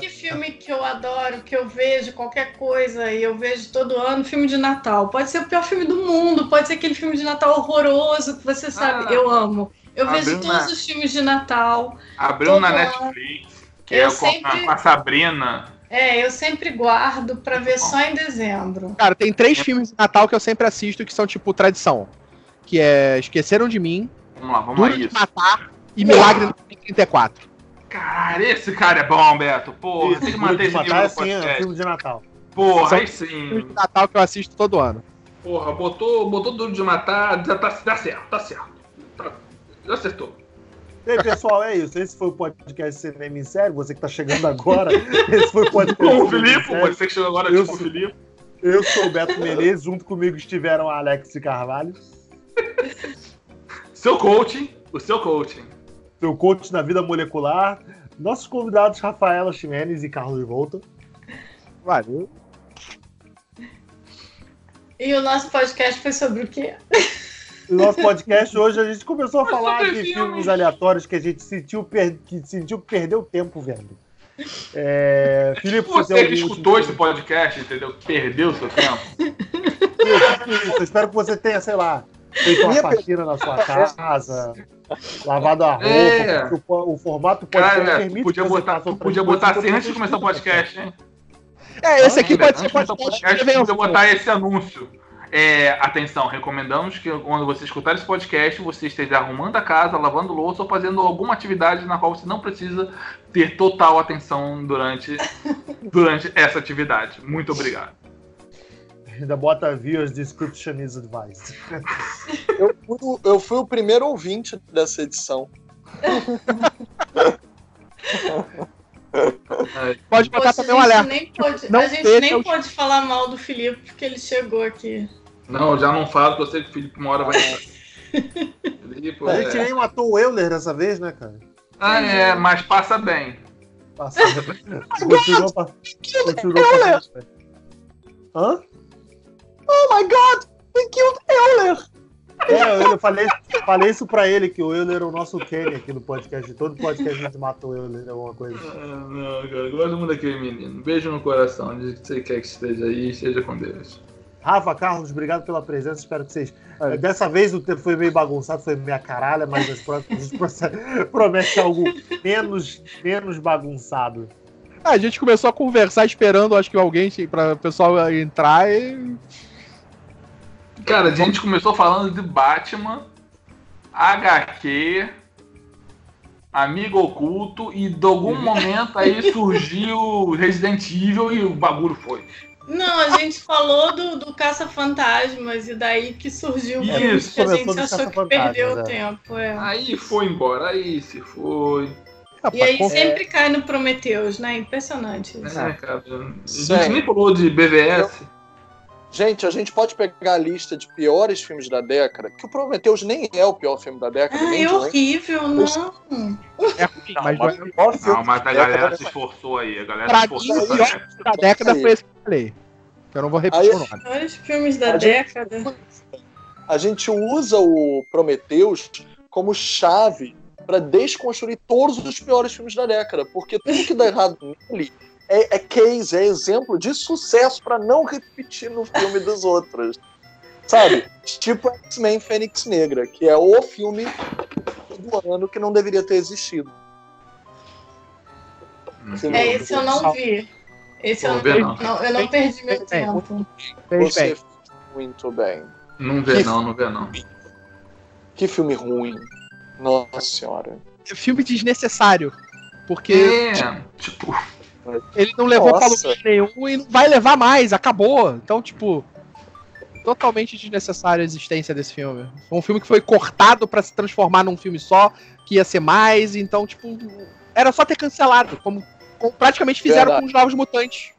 que filme que eu adoro, que eu vejo qualquer coisa e eu vejo todo ano? Filme de Natal. Pode ser o pior filme do mundo, pode ser aquele filme de Natal horroroso que você sabe, eu amo. Eu vejo todos os filmes de Natal. Abriu na Netflix, que é com a Sabrina. Eu sempre guardo pra ver só em dezembro. Cara, tem 3 filmes de Natal que eu sempre assisto que são tipo tradição. Que é Esqueceram de Mim, Duro de Matar e Milagre no 34. Caralho, esse cara é bom, Beto. Porra, tem que manter esse nível do podcast. É filme de Natal. Porra, aí sim. Filme de Natal que eu assisto todo ano. Porra, botou Duro de Matar, já tá certo. Já acertou. E aí, pessoal, é isso. Esse foi o podcast Cinema em Série. Você que tá chegando agora. Esse foi o podcast. Com o Filipe, você que chegou agora com o Filipe. Eu sou o Beto Menezes. Junto comigo estiveram a Alex Carvalho. O seu coaching. Meu coach na vida molecular, nossos convidados Rafaela Chimenez e Carlos de Volta. Valeu. E o nosso podcast foi sobre o quê? O nosso podcast hoje a gente começou a falar de filmes aleatórios que a gente sentiu que perdeu tempo vendo. Filipe, você que escutou esse podcast, entendeu? Perdeu seu tempo. Isso. Eu espero que você tenha, sei lá, feito uma faxina na sua casa, lavado a roupa, o formato podcast permite... Podia botar assim antes de começar o podcast, hein? Esse aqui pode ser podcast. Podia botar esse anúncio. Atenção, recomendamos que quando você escutar esse podcast, você esteja arrumando a casa, lavando louça ou fazendo alguma atividade na qual você não precisa ter total atenção durante essa atividade. Muito obrigado. Ainda bota viewers description is advised. Eu fui o primeiro ouvinte dessa edição. Pode botar também um alerta. A gente nem pode falar mal do Felipe porque ele chegou aqui. Não, eu já não falo, que eu sei que o Felipe uma hora vai. Felipe, a gente nem matou o Euler dessa vez, né, cara? Mas passa bem. Continua. Hã? Oh my god, they killed Euler! Eu falei isso pra ele, que o Euler é o nosso Kenny aqui no podcast. Todo podcast a gente mata o Euler, alguma coisa. Não, cara, eu gosto muito daquele menino. Beijo no coração, diz que você quer que esteja aí, esteja com Deus. Rafa, Carlos, obrigado pela presença, espero que vocês... Dessa vez o tempo foi meio bagunçado, foi meio a caralha, mas as próximas promete algo menos bagunçado. A gente começou a conversar esperando, acho que alguém, pra o pessoal entrar e... Cara, a gente começou falando de Batman, HQ, Amigo Oculto, e de algum momento aí surgiu Resident Evil e o bagulho foi. Não, a gente falou do Caça-Fantasmas, e daí que surgiu o bagulho que a gente achou que perdeu o tempo. Aí foi embora, aí se foi... E aí sempre cai no Prometheus, né? Impressionante isso. Cara, a gente nem falou de BVS... Gente, a gente pode pegar a lista de piores filmes da década, que o Prometheus nem é o pior filme da década. É horrível, não. Mas a galera se esforçou aí. A galera se esforçou. O pior filme da década foi esse que eu falei. Eu não vou repetir o nome. Piores filmes da década. A gente usa o Prometheus como chave para desconstruir todos os piores filmes da década, porque tudo que dá errado nele... É case, é exemplo de sucesso pra não repetir no filme dos outros. Sabe? Tipo X-Men Fênix Negra, que é o filme do ano que não deveria ter existido. Esse eu não vi. Eu não perdi meu tempo. Você fez muito bem. Não vê não. Que filme ruim. Nossa senhora. Filme desnecessário. Porque... Tipo... Ele não levou para lugar nenhum e não vai levar mais, acabou. Então, tipo, totalmente desnecessária a existência desse filme. Foi um filme que foi cortado para se transformar num filme só, que ia ser mais, então, tipo, era só ter cancelado, como praticamente fizeram com os Novos Mutantes.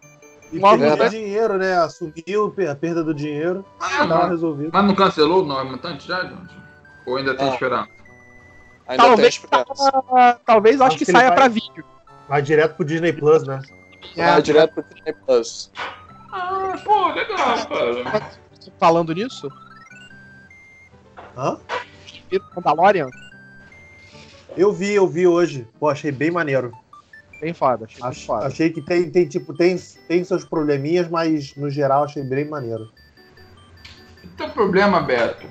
E perdeu dinheiro, né? Assumiu a perda do dinheiro. Não resolvido. Mas não cancelou o Novos Mutantes já, Jones? Ou ainda tem esperança? Talvez acho que saia para vídeo. Vai direto pro Disney Plus, né? Vai direto pro Disney Plus. Pô, legal, cara. Falando nisso? Hã? Mandalorian? Eu vi hoje. Pô, achei bem maneiro. Bem foda, achei foda. Achei que tem seus probleminhas, mas no geral achei bem maneiro. Então o problema, Beto,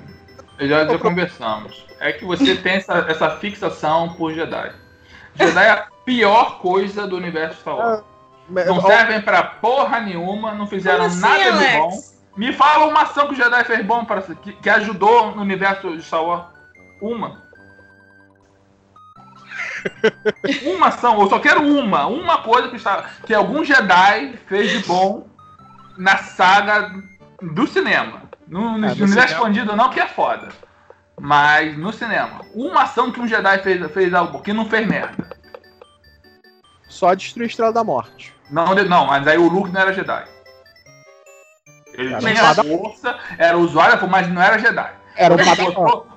já conversamos, é que você tem essa fixação por Jedi. Jedi é a pior coisa do universo Star Wars. Não servem pra porra nenhuma, não fizeram nada de bom. Me fala uma ação que o Jedi fez bom que ajudou no universo de Star Wars. Uma ação, eu só quero uma coisa que algum Jedi fez de bom na saga do cinema. No universo expandido não, que é foda. Mas no cinema, uma ação que um Jedi fez algo que não fez merda. Só destruir a Estrela da Morte. Não, mas aí o Luke não era Jedi. Ele tinha força, era usuário, mas não era Jedi.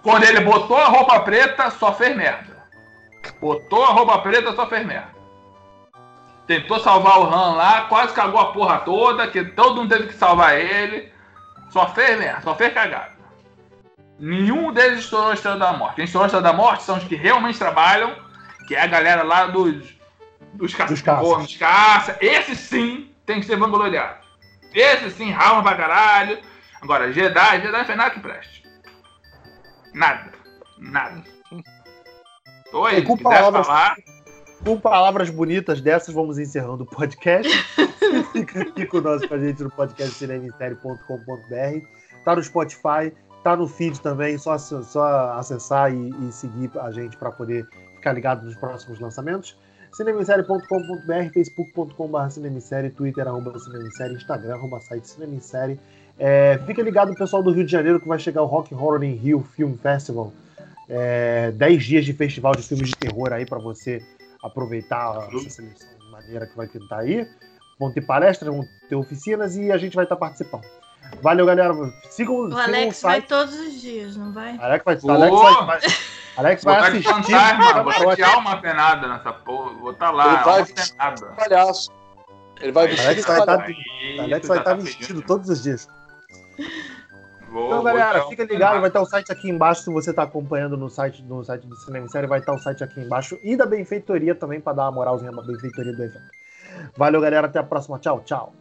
Quando ele botou a roupa preta, só fez merda. Tentou salvar o Han lá, quase cagou a porra toda, que todo mundo teve que salvar ele. Só fez merda, só fez cagada. Nenhum deles estourou a Estrela da Morte. Quem estourou a Estrela da Morte são os que realmente trabalham, que é a galera lá dos caças. Esse sim tem que ser vangloriado. Esse sim ralma pra caralho. Agora, Jedi fez nada que preste. Nada. Tô aí, se quiser falar. Com palavras bonitas dessas, vamos encerrando o podcast. Fica aqui conosco, com a gente no podcast cinemistério.com.br. tá no Spotify, tá no feed também, só acessar e seguir a gente para poder ficar ligado nos próximos lançamentos. cinemissérie.com.br, facebook.com.br, twitter, @cinemissérie, instagram, @site cinemissérie. Fica ligado, pessoal do Rio de Janeiro, que vai chegar o Rock Horror in Rio Film Festival. 10 dias de festival de filmes de terror aí para você aproveitar essa seleção de maneira que vai tentar aí. Vão ter palestras, vão ter oficinas e a gente vai estar participando. Valeu, galera. Sigam o Alex, vai todos os dias, não vai? Alex vai assistir. Vou tirar uma penada nessa porra. Vou estar lá. Ele vai vestir de palhaço. Ele vai vestir de palhaço. Alex vai estar vestido todos os dias. Então, galera, fica ligado. Vai estar o site aqui embaixo. Se você está acompanhando no site do Cinema em Série, vai estar o site aqui embaixo. E da Benfeitoria também, para dar uma moralzinha na Benfeitoria do evento. Valeu, galera. Até a próxima. Tchau, tchau.